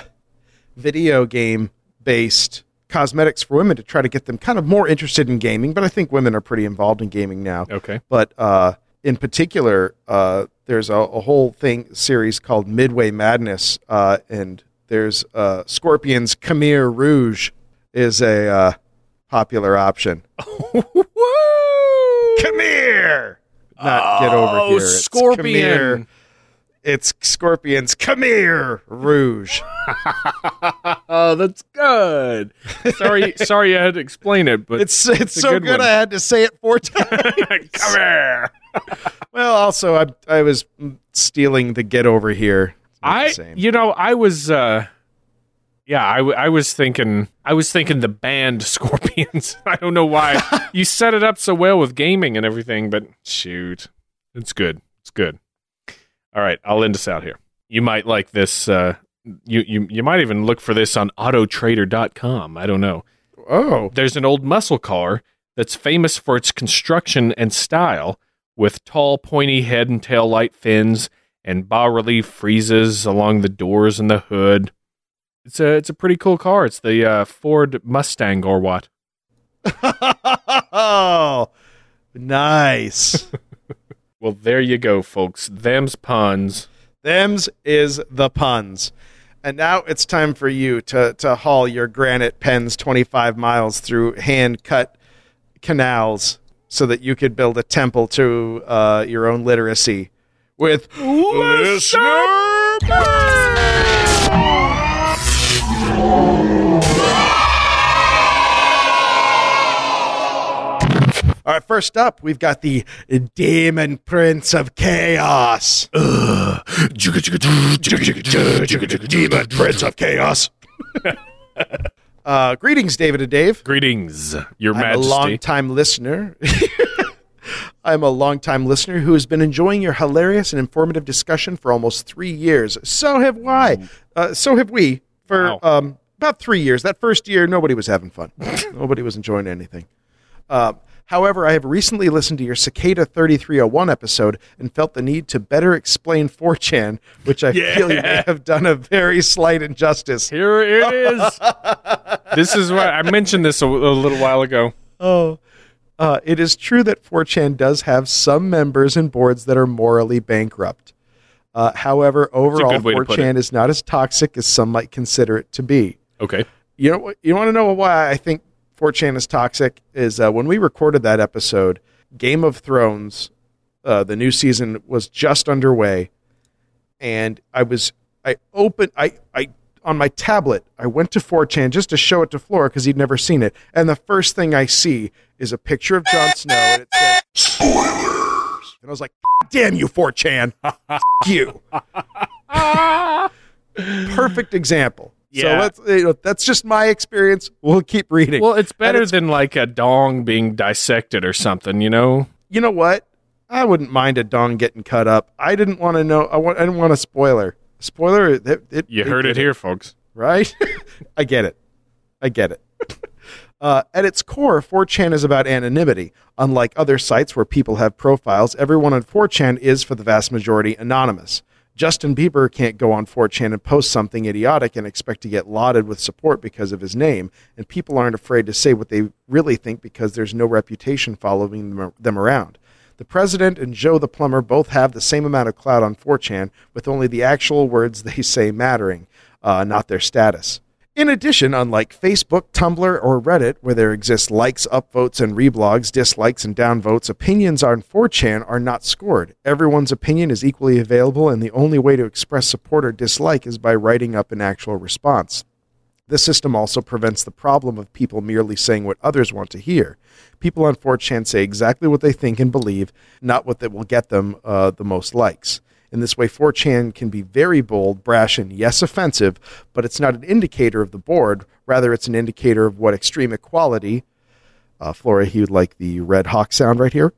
video game-based cosmetics for women to try to get them kind of more interested in gaming, but I think women are pretty involved in gaming now. Okay. But uh, in particular, uh, there's a, a whole thing series called Midway Madness, uh, and there's uh, Scorpion's Khmer Rouge is a uh, popular option. Come here! Not get over oh, here. It's Scorpion. Khmer. It's Scorpion's Khmer Rouge. Oh, that's good. Sorry, sorry, I had to explain it, but it's it's, it's so good, good I had to say it four times. Come here. Well, also I I was stealing the get over here. I you know I was uh, yeah I, I was thinking I was thinking the band Scorpions. I don't know why you set it up so well with gaming and everything, but shoot, it's good. It's good. All right, I'll end us out here. You might like this. Uh, you, you you might even look for this on autotrader dot com. I don't know. Oh. There's an old muscle car that's famous for its construction and style with tall, pointy head and taillight fins and bas-relief friezes along the doors and the hood. It's a, it's a pretty cool car. It's the uh, Ford Mustang or what? Oh, nice. Well, there you go, folks. Them's puns. Them's is the puns. And now it's time for you to, to haul your granite pens twenty-five miles through hand-cut canals so that you could build a temple to uh, your own literacy with Listener Pen! All right, first up, we've got the Demon Prince of Chaos. Uh, Demon Prince of Chaos. uh, greetings, David and Dave. Greetings, Your I'm Majesty. I'm a long-time listener. I'm a long-time listener who has been enjoying your hilarious and informative discussion for almost three years. So have I. Uh, so have we for wow. um, about three years. That first year, nobody was having fun. Nobody was enjoying anything. Uh, However, I have recently listened to your Cicada thirty-three oh one episode and felt the need to better explain four chan, which I yeah. feel you may have done a very slight injustice. Here it is. This is what I mentioned this a, a little while ago. Oh, uh, it is true that four chan does have some members and boards that are morally bankrupt. Uh, however, overall, four chan is not as toxic as some might consider it to be. Okay. You know, you want to know why I think four chan is toxic is uh, when we recorded that episode, Game of Thrones, uh, the new season was just underway, and I was I opened I I on my tablet I went to four chan just to show it to Flora because he'd never seen it, and the first thing I see is a picture of Jon Snow and it said spoilers, and I was like, damn you four chan, f- you. Perfect example. Yeah. So let's, you know, that's just my experience. We'll keep reading. Well, it's better it's, than like a dong being dissected or something, you know? You know what? I wouldn't mind a dong getting cut up. I didn't want to know. I, want, I didn't want a spoiler. Spoiler. It, it, you it, heard it, it here, folks. Right? I get it. I get it. uh, at its core, four chan is about anonymity. Unlike other sites where people have profiles, everyone on four chan is, for the vast majority, anonymous. Justin Bieber can't go on four chan and post something idiotic and expect to get lauded with support because of his name, and people aren't afraid to say what they really think because there's no reputation following them around. The president and Joe the plumber both have the same amount of clout on four chan, with only the actual words they say mattering, uh, not their status. In addition, unlike Facebook, Tumblr, or Reddit, where there exist likes, upvotes, and reblogs, dislikes, and downvotes, opinions on four chan are not scored. Everyone's opinion is equally available, and the only way to express support or dislike is by writing up an actual response. This system also prevents the problem of people merely saying what others want to hear. People on four chan say exactly what they think and believe, not what that will get them uh, the most likes. In this way, four chan can be very bold, brash, and yes, offensive, but it's not an indicator of the board. Rather, it's an indicator of what extreme equality, uh, Flora, he would like the Red Hawk sound right here,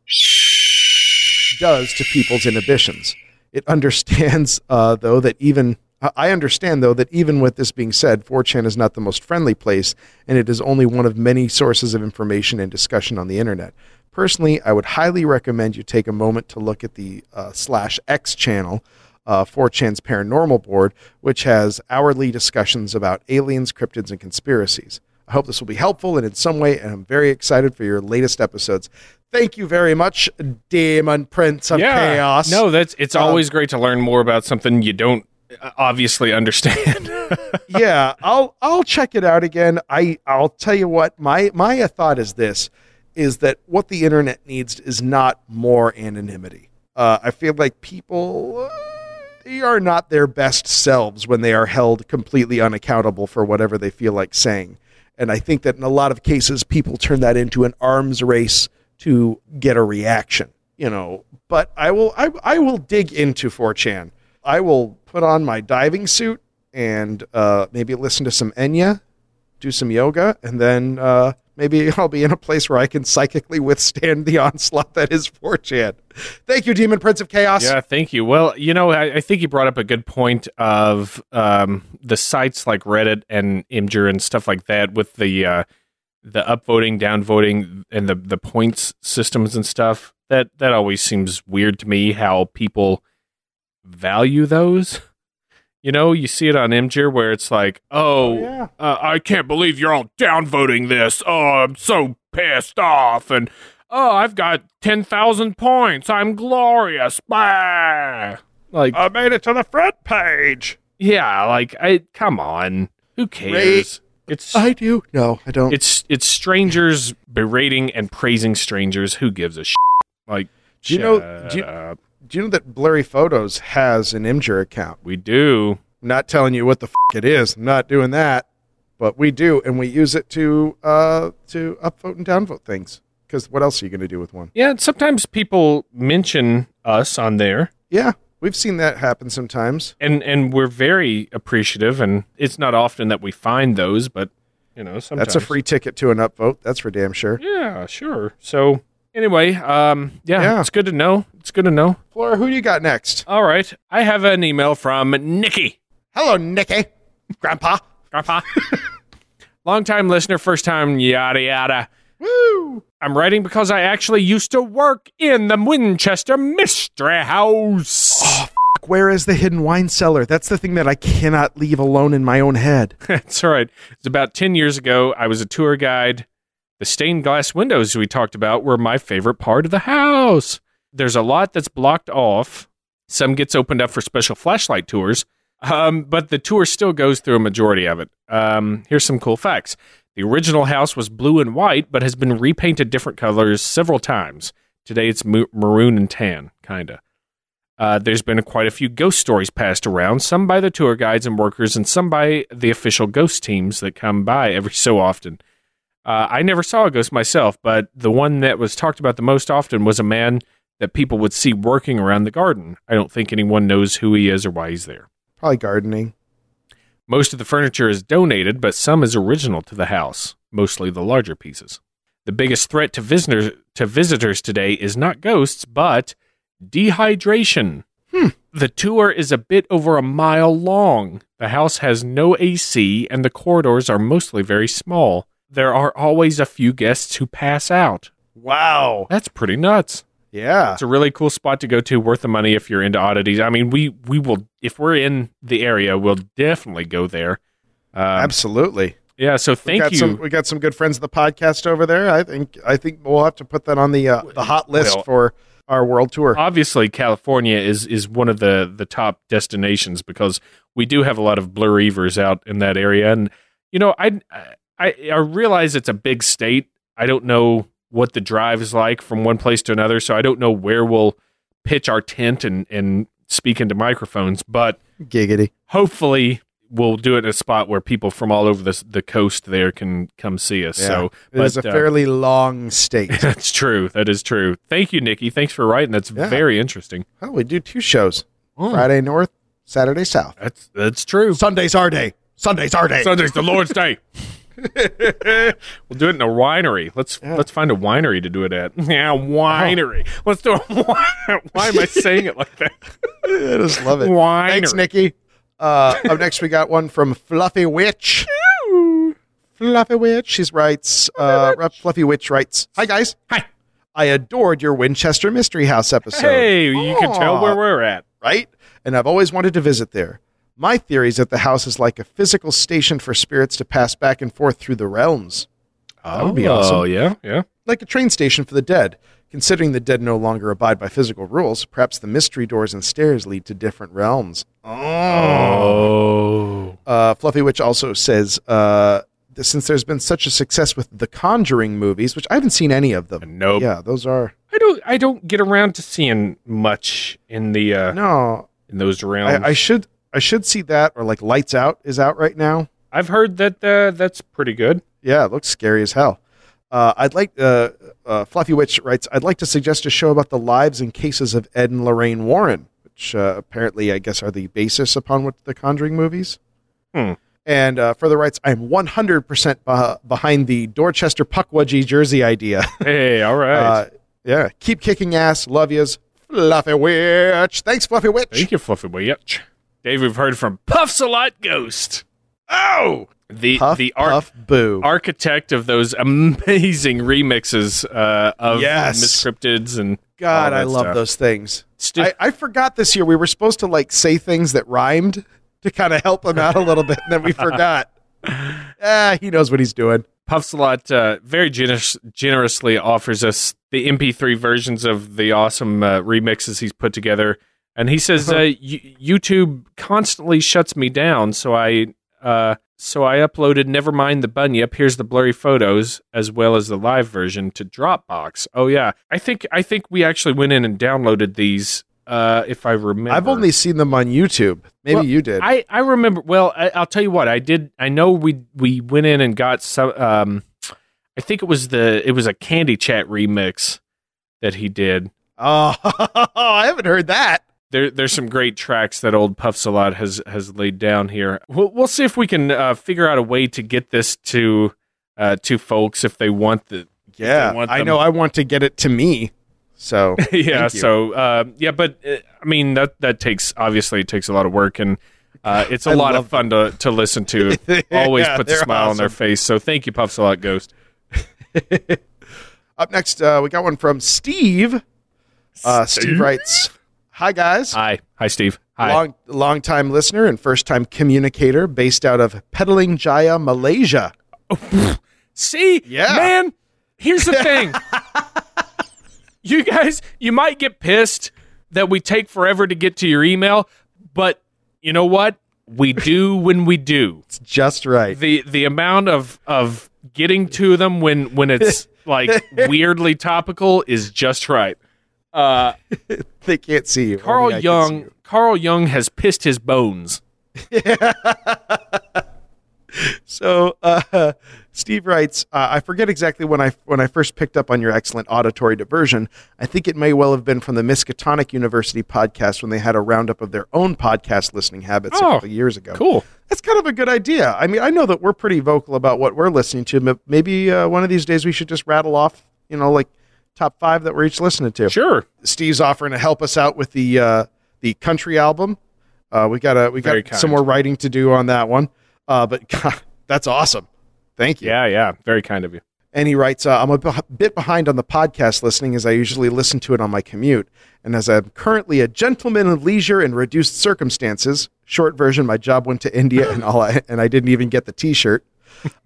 does to people's inhibitions. It understands, uh, though, that even... I understand, though, that even with this being said, four chan is not the most friendly place, and it is only one of many sources of information and discussion on the internet. Personally, I would highly recommend you take a moment to look at the uh, slash X channel, uh, four chan's paranormal board, which has hourly discussions about aliens, cryptids, and conspiracies. I hope this will be helpful and in some way, and I'm very excited for your latest episodes. Thank you very much, Demon Prince of yeah. Chaos. No, that's it's um, always great to learn more about something you don't obviously understand. yeah, I'll I'll check it out again. I I'll tell you what, my my thought is this, is that what the internet needs is not more anonymity. Uh, I feel like people uh, they are not their best selves when they are held completely unaccountable for whatever they feel like saying. And I think that in a lot of cases, people turn that into an arms race to get a reaction, you know. But I will I I will dig into four chan. I will put on my diving suit and uh, maybe listen to some Enya, do some yoga, and then uh, maybe I'll be in a place where I can psychically withstand the onslaught that is four chan. Thank you, Demon Prince of Chaos. Yeah, thank you. Well, you know, I, I think you brought up a good point of um, the sites like Reddit and Imgur and stuff like that with the uh, the upvoting, downvoting, and the, the points systems and stuff. That, that always seems weird to me, how people... value those. You know, you see it on Imgur where it's like, oh, oh yeah. uh, I can't believe you're all downvoting this. Oh, I'm so pissed off. And, oh, I've got ten thousand points. I'm glorious. Bah! Like, I made it to the front page. Yeah, like, I come on. Who cares? Ra- it's I do. No, I don't. It's it's strangers berating and praising strangers. Who gives a shit? Like, do you know, do you, up. Do you know that Blurry Photos has an Imgur account? We do. I'm not telling you what the f*** it is. I'm not doing that. But we do, and we use it to uh, to upvote and downvote things. Because what else are you going to do with one? Yeah, and sometimes people mention us on there. Yeah, we've seen that happen sometimes. And and we're very appreciative, and it's not often that we find those, but, you know, sometimes. That's a free ticket to an upvote. That's for damn sure. Yeah, sure. So... Anyway, um, yeah, yeah, it's good to know. It's good to know. Flora, who do you got next? All right. I have an email from Nikki. Hello, Nikki. Grandpa. Grandpa. Long-time listener, first-time yada yada. Woo! I'm writing because I actually used to work in the Winchester Mystery House. Oh, f- where is the hidden wine cellar? That's the thing that I cannot leave alone in my own head. That's all right. It's about ten years ago. I was a tour guide. The stained glass windows we talked about were my favorite part of the house. There's a lot that's blocked off. Some gets opened up for special flashlight tours, um, but the tour still goes through a majority of it. Um, here's some cool facts. The original house was blue and white, but has been repainted different colors several times. Today it's maroon and tan, kind of. Uh, there's been quite a few ghost stories passed around, some by the tour guides and workers, and some by the official ghost teams that come by every so often. Uh, I never saw a ghost myself, but the one that was talked about the most often was a man that people would see working around the garden. I don't think anyone knows who he is or why he's there. Probably gardening. Most of the furniture is donated, but some is original to the house, mostly the larger pieces. The biggest threat to visitors, to visitors today is not ghosts, but dehydration. Hmm. The tour is a bit over a mile long. The house has no A C, and the corridors are mostly very small. There are always a few guests who pass out. Wow. That's pretty nuts. Yeah. It's a really cool spot to go to, worth the money if you're into oddities. I mean, we, we will, if we're in the area, we'll definitely go there. Um, Absolutely. Yeah, so thank we got you. Some, we got some good friends of the podcast over there. I think I think we'll have to put that on the uh, the hot list well, for our world tour. Obviously, California is is one of the, the top destinations because we do have a lot of blurreavers out in that area. And, you know, I... I I, I realize it's a big state. I don't know what the drive is like from one place to another, so I don't know where we'll pitch our tent and, and speak into microphones, but giggity. Hopefully we'll do it in a spot where people from all over the, the coast there can come see us. Yeah. So it's a fairly uh, long state. That's true. That is true. Thank you, Nikki. Thanks for writing. That's yeah. very interesting. Well, we do two shows. Oh. Friday North, Saturday South. That's that's true. Sunday's our day. Sunday's our day. Sunday's the Lord's day. We'll do it in a winery. Let's yeah. let's find a winery to do it at. Yeah, winery. Oh. Let's do a winery. Why am I saying it like that? I just love it. Winery. Thanks, Nikki. Uh, up next, we got one from Fluffy Witch. Ew. Fluffy Witch. She writes, uh, Witch. Fluffy Witch writes, hi, guys. Hi. I adored your Winchester Mystery House episode. Hey, Aww. You can tell where we're at. Right? And I've always wanted to visit there. My theory is that the house is like a physical station for spirits to pass back and forth through the realms. Oh, that would be awesome. Oh, yeah, yeah. Like a train station for the dead. Considering the dead no longer abide by physical rules, perhaps the mystery doors and stairs lead to different realms. Oh. Uh, Fluffy Witch also says, uh, since there's been such a success with the Conjuring movies, which I haven't seen any of them. Nope. Yeah, those are... I don't, I don't get around to seeing much in the... Uh, no. In those realms. I, I should... I should see that, or like Lights Out is out right now. I've heard that uh, that's pretty good. Yeah, it looks scary as hell. Uh, I'd like, uh, uh, Fluffy Witch writes, I'd like to suggest a show about the lives and cases of Ed and Lorraine Warren, which uh, apparently, I guess, are the basis upon what the Conjuring movies. Hmm. And uh, further writes, I'm one hundred percent bah- behind the Dorchester Puckwudgie jersey idea. Hey, all right. Uh, yeah, keep kicking ass. Love yous. Fluffy Witch. Thanks, Fluffy Witch. Thank you, Fluffy Witch. Dave, we've heard from Puffs-a-Lot Ghost. Oh! The Puff, the ar- Puff, boo. Architect of those amazing remixes uh, of yes. Miscryptids and God, I love stuff. Those things. Stu- I, I forgot this year. We were supposed to like say things that rhymed to kind of help him out a little bit, and then we forgot. Ah, he knows what he's doing. Puffs-a-Lot uh, very generous, generously offers us the M P three versions of the awesome uh, remixes he's put together. And he says, uh, YouTube constantly shuts me down, so I uh, so I uploaded Never Mind the Bunyip, here's the blurry photos, as well as the live version to Dropbox. Oh, yeah. I think I think we actually went in and downloaded these, uh, if I remember. I've only seen them on YouTube. Maybe well, you did. I, I remember. Well, I, I'll tell you what. I did. I know we we went in and got some. Um, I think it was the it was a Candy Chat remix that he did. Oh, I haven't heard that. There, there's some great tracks that old Puffs-a-Lot has, has laid down here. We'll, we'll see if we can uh, figure out a way to get this to uh, to folks if they want the. Yeah, want I know I want to get it to me. So yeah, so uh, yeah, but uh, I mean that that takes obviously it takes a lot of work and uh, it's a lot of fun to, to listen to. Always yeah, puts a smile awesome. On their face. So thank you, Puffs-a-Lot Ghost. Up next, uh, we got one from Steve. Uh, Steve? Steve writes. Hi, guys. Hi. Hi, Steve. Hi. Long, long-time listener and first-time communicator based out of Petaling Jaya, Malaysia. Oh, see? Yeah. Man, here's the thing. You guys, you might get pissed that we take forever to get to your email, but you know what? We do when we do. It's just right. The the amount of, of getting to them when, when it's like weirdly topical is just right. Uh, they can't see you. Carl Young. See you. Carl Young has pissed his bones. Yeah. So uh, Steve writes, uh, I forget exactly when I when I first picked up on your excellent auditory diversion. I think it may well have been from the Miskatonic University podcast when they had a roundup of their own podcast listening habits oh, a couple of years ago. Cool. That's kind of a good idea. I mean, I know that we're pretty vocal about what we're listening to. Maybe uh, one of these days we should just rattle off, you know, like. Top five that we're each listening to. Sure. Steve's offering to help us out with the uh, the country album. Uh, we got a we got some more writing to do on that one. Uh, but God, that's awesome. Thank you. Yeah, yeah. Very kind of you. And he writes, uh, I'm a b- bit behind on the podcast listening as I usually listen to it on my commute. And as I'm currently a gentleman of leisure in reduced circumstances, short version, my job went to India and all, I, and I didn't even get the T-shirt.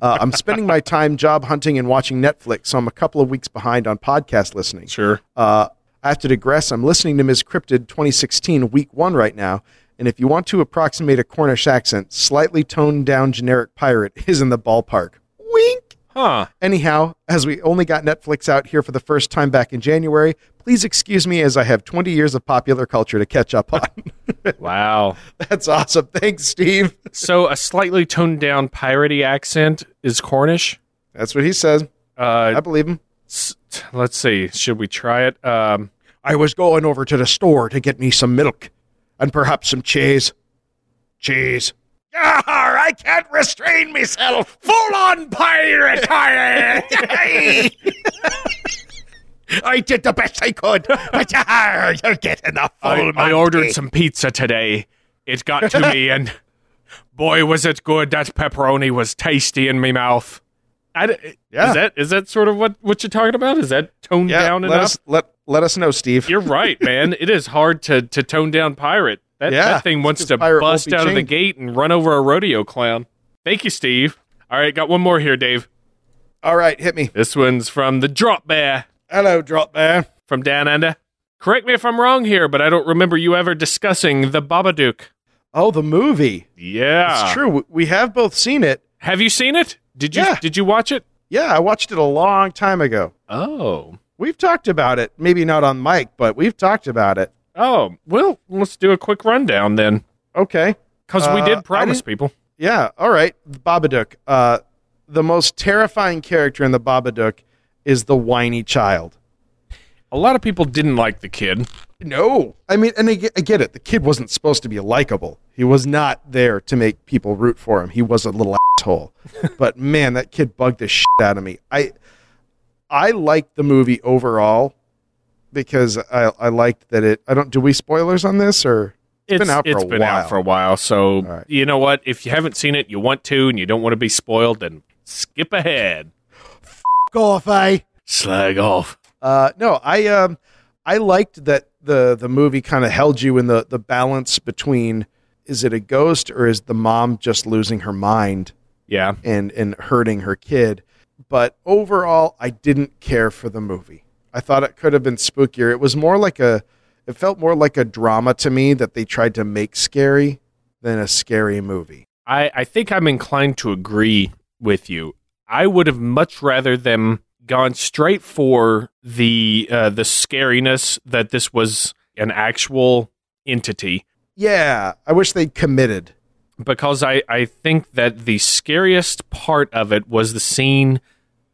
Uh, I'm spending my time job hunting and watching Netflix, so I'm a couple of weeks behind on podcast listening. Sure. Uh, I have to digress. I'm listening to Miscryptid twenty sixteen, week one right now, and if you want to approximate a Cornish accent, slightly toned down generic pirate is in the ballpark. Wink! Huh. Anyhow, as we only got Netflix out here for the first time back in January, please excuse me as I have twenty years of popular culture to catch up on. Wow. That's awesome. Thanks, Steve. So a slightly toned down piratey accent is Cornish? That's what he says. Uh, I believe him. S- let's see. Should we try it? Um, I was going over to the store to get me some milk and perhaps some cheese. Cheese. Yar, I can't restrain myself. Full on pirate. I did the best I could, but yar, you're getting a full I, I ordered some pizza today. It got to me, and boy, was it good. That pepperoni was tasty in me mouth. I, yeah. Is that is that sort of what, what you're talking about? Is that toned yeah, down let enough? Us, let let us know, Steve. You're right, man. It is hard to, to tone down pirate. That, yeah, that thing wants to bust out chained. of the gate and run over a rodeo clown. Thank you, Steve. All right, got one more here, Dave. All right, hit me. This one's from the Drop Bear. Hello, Drop Bear. From Down Under. Correct me if I'm wrong here, but I don't remember you ever discussing the Babadook. Oh, the movie. Yeah. It's true. We have both seen it. Have you seen it? Did you yeah. did you watch it? Yeah, I watched it a long time ago. Oh. We've talked about it. Maybe not on mic, but we've talked about it. Oh, well, let's do a quick rundown then. Okay. Because uh, we did promise people. Yeah, all right. The Babadook. Uh, the most terrifying character in the Babadook is the whiny child. A lot of people didn't like the kid. No. I mean, and I get, I get it. The kid wasn't supposed to be likable. He was not there to make people root for him. He was a little asshole. But man, that kid bugged the shit out of me. I I liked the movie overall because I I liked that it I don't do we spoilers on this or it's, it's been out for it's a been while. out for a while. So right. You know what? If you haven't seen it, you want to and you don't want to be spoiled, then skip ahead. F off, eh? Slag off. Uh no, I um I liked that the the movie kind of held you in the, the balance between is it a ghost or is the mom just losing her mind? Yeah. And and hurting her kid. But overall, I didn't care for the movie. I thought it could have been spookier. It was more like a it felt more like a drama to me that they tried to make scary than a scary movie. I, I think I'm inclined to agree with you. I would have much rather them gone straight for the uh, the scariness that this was an actual entity. Yeah, I wish they'd committed. Because I, I think that the scariest part of it was the scene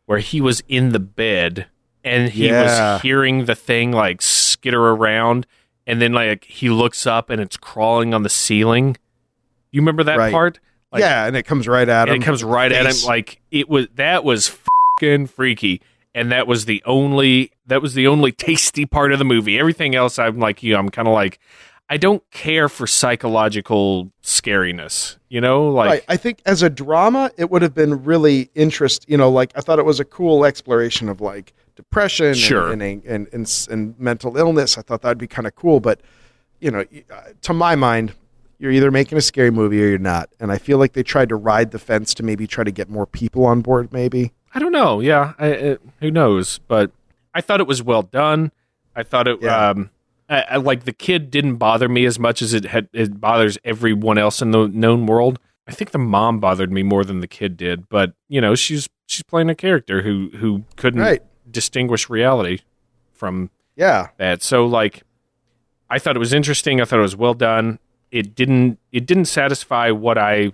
where he was in the bed and he yeah. was hearing the thing like skitter around and then like he looks up and it's crawling on the ceiling. You remember that right. part? Like, yeah, and it comes right at him. It comes right Face. at him. Like it was that was fucking freaky. And that was the only that was the only tasty part of the movie. Everything else I'm like you, I'm kinda like I don't care for psychological scariness, you know? Like right. I think as a drama, it would have been really interesting, you know, like I thought it was a cool exploration of like depression sure. and, and, and, and, and mental illness. I thought that'd be kind of cool. But, you know, to my mind, you're either making a scary movie or you're not. And I feel like they tried to ride the fence to maybe try to get more people on board, maybe. I don't know. Yeah. I, it, who knows? But I thought it was well done. I thought it... Yeah. Um, I, I, like the kid didn't bother me as much as it had, it bothers everyone else in the known world. I think the mom bothered me more than the kid did, but you know, she's she's playing a character who who couldn't right. distinguish reality from yeah that. So like, I thought it was interesting. I thought it was well done. It didn't it didn't satisfy what I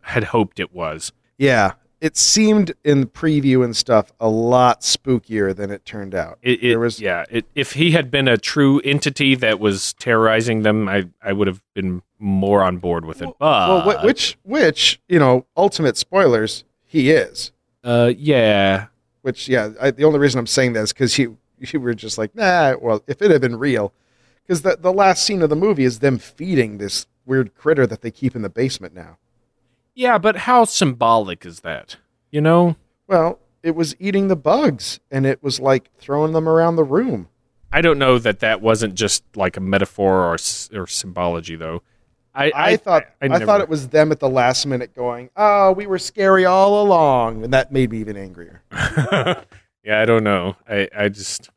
had hoped it was. Yeah. It seemed in the preview and stuff a lot spookier than it turned out. It, it, there was, yeah, it, if he had been a true entity that was terrorizing them, I, I would have been more on board with it. But well, which which you know, ultimate spoilers, he is. Uh, yeah. Which yeah, I, the only reason I'm saying that is because you you were just like nah. Well, if it had been real, because the the last scene of the movie is them feeding this weird critter that they keep in the basement now. Yeah, but how symbolic is that? You know? Well, it was eating the bugs, and it was, like, throwing them around the room. I don't know that that wasn't just, like, a metaphor or or symbology, though. I, I, I thought I, I, I never... thought it was them at the last minute going, oh, we were scary all along, and that made me even angrier. Yeah, I don't know. I, I just...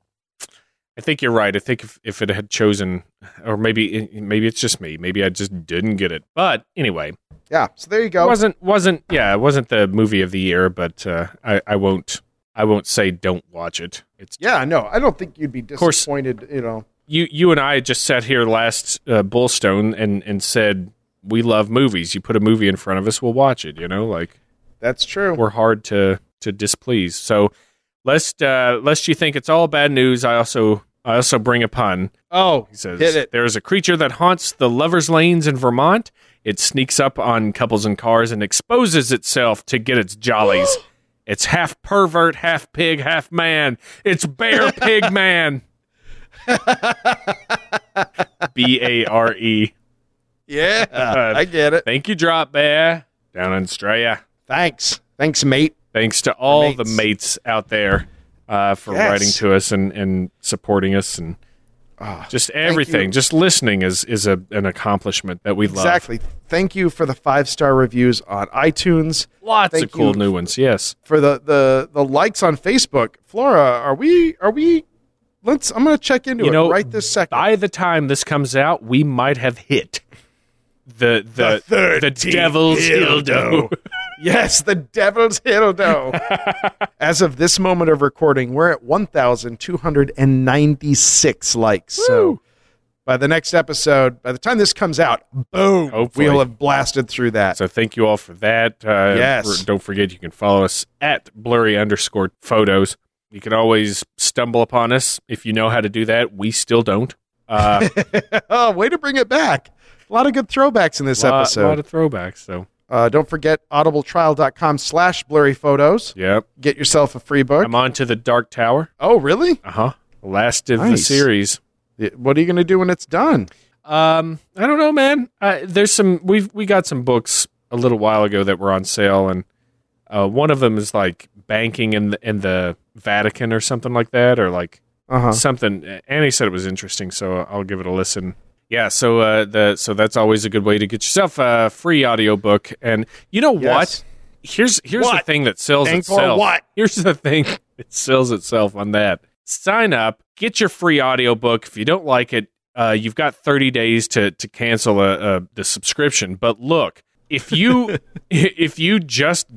I think you're right. I think if, if it had chosen, or maybe maybe it's just me. Maybe I just didn't get it. But anyway, yeah. So there you go. It wasn't wasn't yeah. It wasn't the movie of the year, but uh, I I won't I won't say don't watch it. It's yeah. No, I don't think you'd be disappointed. Course, you know, you you and I just sat here last uh, Bullstone and and said we love movies. You put a movie in front of us, we'll watch it. You know, like that's true. We're hard to to displease. So lest uh, lest you think it's all bad news, I also. I also bring a pun. Oh, he says, there is a creature that haunts the lover's lanes in Vermont. It sneaks up on couples in cars and exposes itself to get its jollies. It's half pervert, half pig, half man. It's Bear Pig Man. B A R E. Yeah, uh, I get it. Thank you, Drop Bear. Down in Australia. Thanks. Thanks, mate. Thanks to all mates. the mates out there uh, for yes. writing to us and, and supporting us and oh, just everything. Just listening is, is a, an accomplishment that we exactly. love. Exactly. Thank you for the five-star reviews on iTunes. Lots Thank of cool new ones, yes. For the, the, the likes on Facebook. Flora, are we... Are we Let's. I'm going to check into you it know, right this second. By the time this comes out, we might have hit the the the, the devil's dildo. Yes, the devil's dildo. As of this moment of recording, we're at one thousand two hundred ninety-six likes. Woo. So by the next episode, by the time this comes out, boom, Hopefully. we'll have blasted through that. So thank you all for that. Uh, yes. For, don't forget, you can follow us at blurry underscore photos. You can always stumble upon us if you know how to do that. We still don't. Uh, oh, way to bring it back. A lot of good throwbacks in this lot, episode. A lot of throwbacks, so. Uh, don't forget audibletrial.com slash blurry photos. Yep. Get yourself a free book. I'm on to The Dark Tower. Oh, really? Uh-huh. Last of nice. the series. What are you going to do when it's done? Um, I don't know, man. Uh, there's some, we've, we got some books a little while ago that were on sale, and uh, one of them is like banking in the, in the Vatican or something like that, or like uh-huh. something. Annie said it was interesting, so I'll give it a listen. Yeah, so uh, the so that's always a good way to get yourself a free audiobook. And you know yes. what? Here's here's what? the thing that sells Angkor itself. What? Here's the thing that sells itself on that. Sign up, get your free audiobook. If you don't like it, uh, you've got thirty days to to cancel a, a, the subscription. But look, if you if you just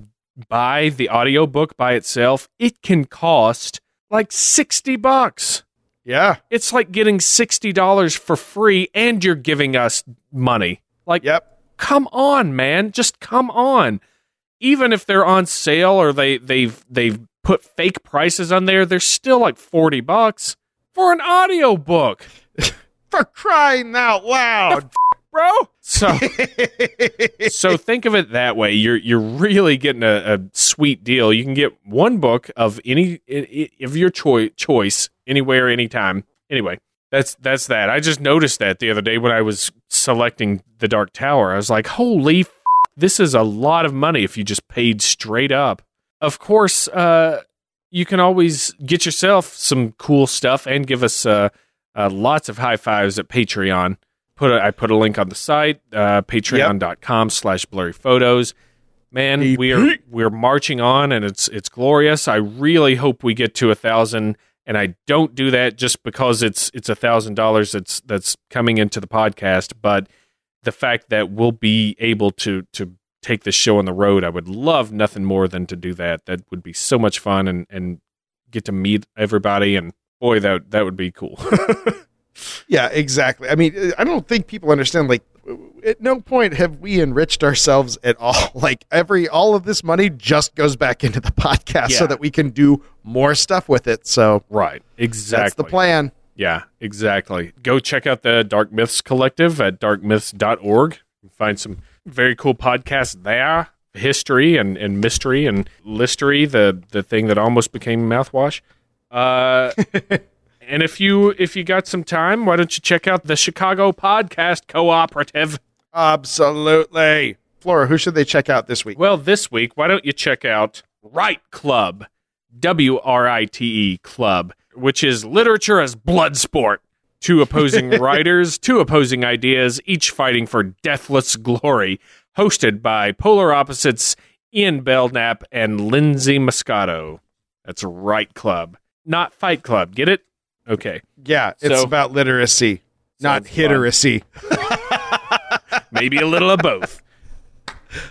buy the audiobook by itself, it can cost like sixty bucks. Yeah. It's like getting sixty dollars for free and you're giving us money. Like, yep. Come on, man. Just come on. Even if they're on sale or they, they've they've put fake prices on there, they're still like forty bucks for an audiobook. For crying out loud. Bro, so so think of it that way. You're you're really getting a, a sweet deal. You can get one book of any of your choi- choice anywhere, anytime. Anyway, that's that's that. I just noticed that the other day when I was selecting The Dark Tower. I was like, holy, f- this is a lot of money if you just paid straight up. Of course, uh, you can always get yourself some cool stuff and give us uh, uh, lots of high fives at Patreon. Put a, I put a link on the site, uh, patreon.com slash blurry photos. Man, we are we're marching on, and it's it's glorious. I really hope we get to a thousand, and I don't do that just because it's it's a thousand dollars that's that's coming into the podcast, but the fact that we'll be able to to take this show on the road, I would love nothing more than to do that. That would be so much fun, and and get to meet everybody, and boy, that that would be cool. Yeah, exactly. I mean, I don't think people understand, like, at no point have we enriched ourselves at all. Like, every, all of this money just goes back into the podcast yeah. so that we can do more stuff with it. So, right. Exactly. That's the plan. Yeah, exactly. Go check out the Dark Myths Collective at dark myths dot org. You can find some very cool podcasts there. History and, and mystery and listery, the, the thing that almost became mouthwash. Uh, And if you if you got some time, why don't you check out the Chicago Podcast Cooperative? Absolutely. Flora, who should they check out this week? Well, this week, why don't you check out Write Club, W R I T E Club, which is literature as blood sport. Two opposing writers, two opposing ideas, each fighting for deathless glory, hosted by polar opposites Ian Belknap and Lindsay Moscato. That's Write Club, not Fight Club. Get it? Okay. Yeah, it's so, about literacy, not hiteracy. Maybe a little of both.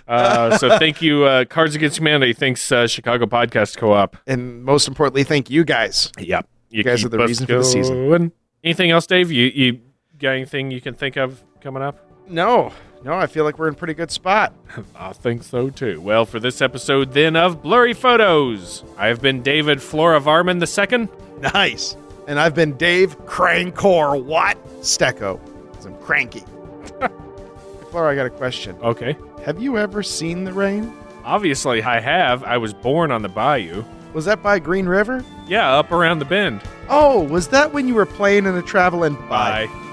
Uh, so thank you, uh, Cards Against Humanity. Thanks, uh, Chicago Podcast Co-op. And most importantly, thank you guys. Yep. You, you guys are the reason going. for the season. Anything else, Dave? You, you got anything you can think of coming up? No. No, I feel like we're in a pretty good spot. I think so, too. Well, for this episode, then, of Blurry Photos, I've been David Flora Varman the second. Nice. And I've been Dave Crankcore Watt Stecco. 'Cause I'm cranky. Laura, I got a question. Okay. Have you ever seen the rain? Obviously, I have. I was born on the bayou. Was that by Green River? Yeah, up around the bend. Oh, was that when you were playing in a traveling... Bye. Bye.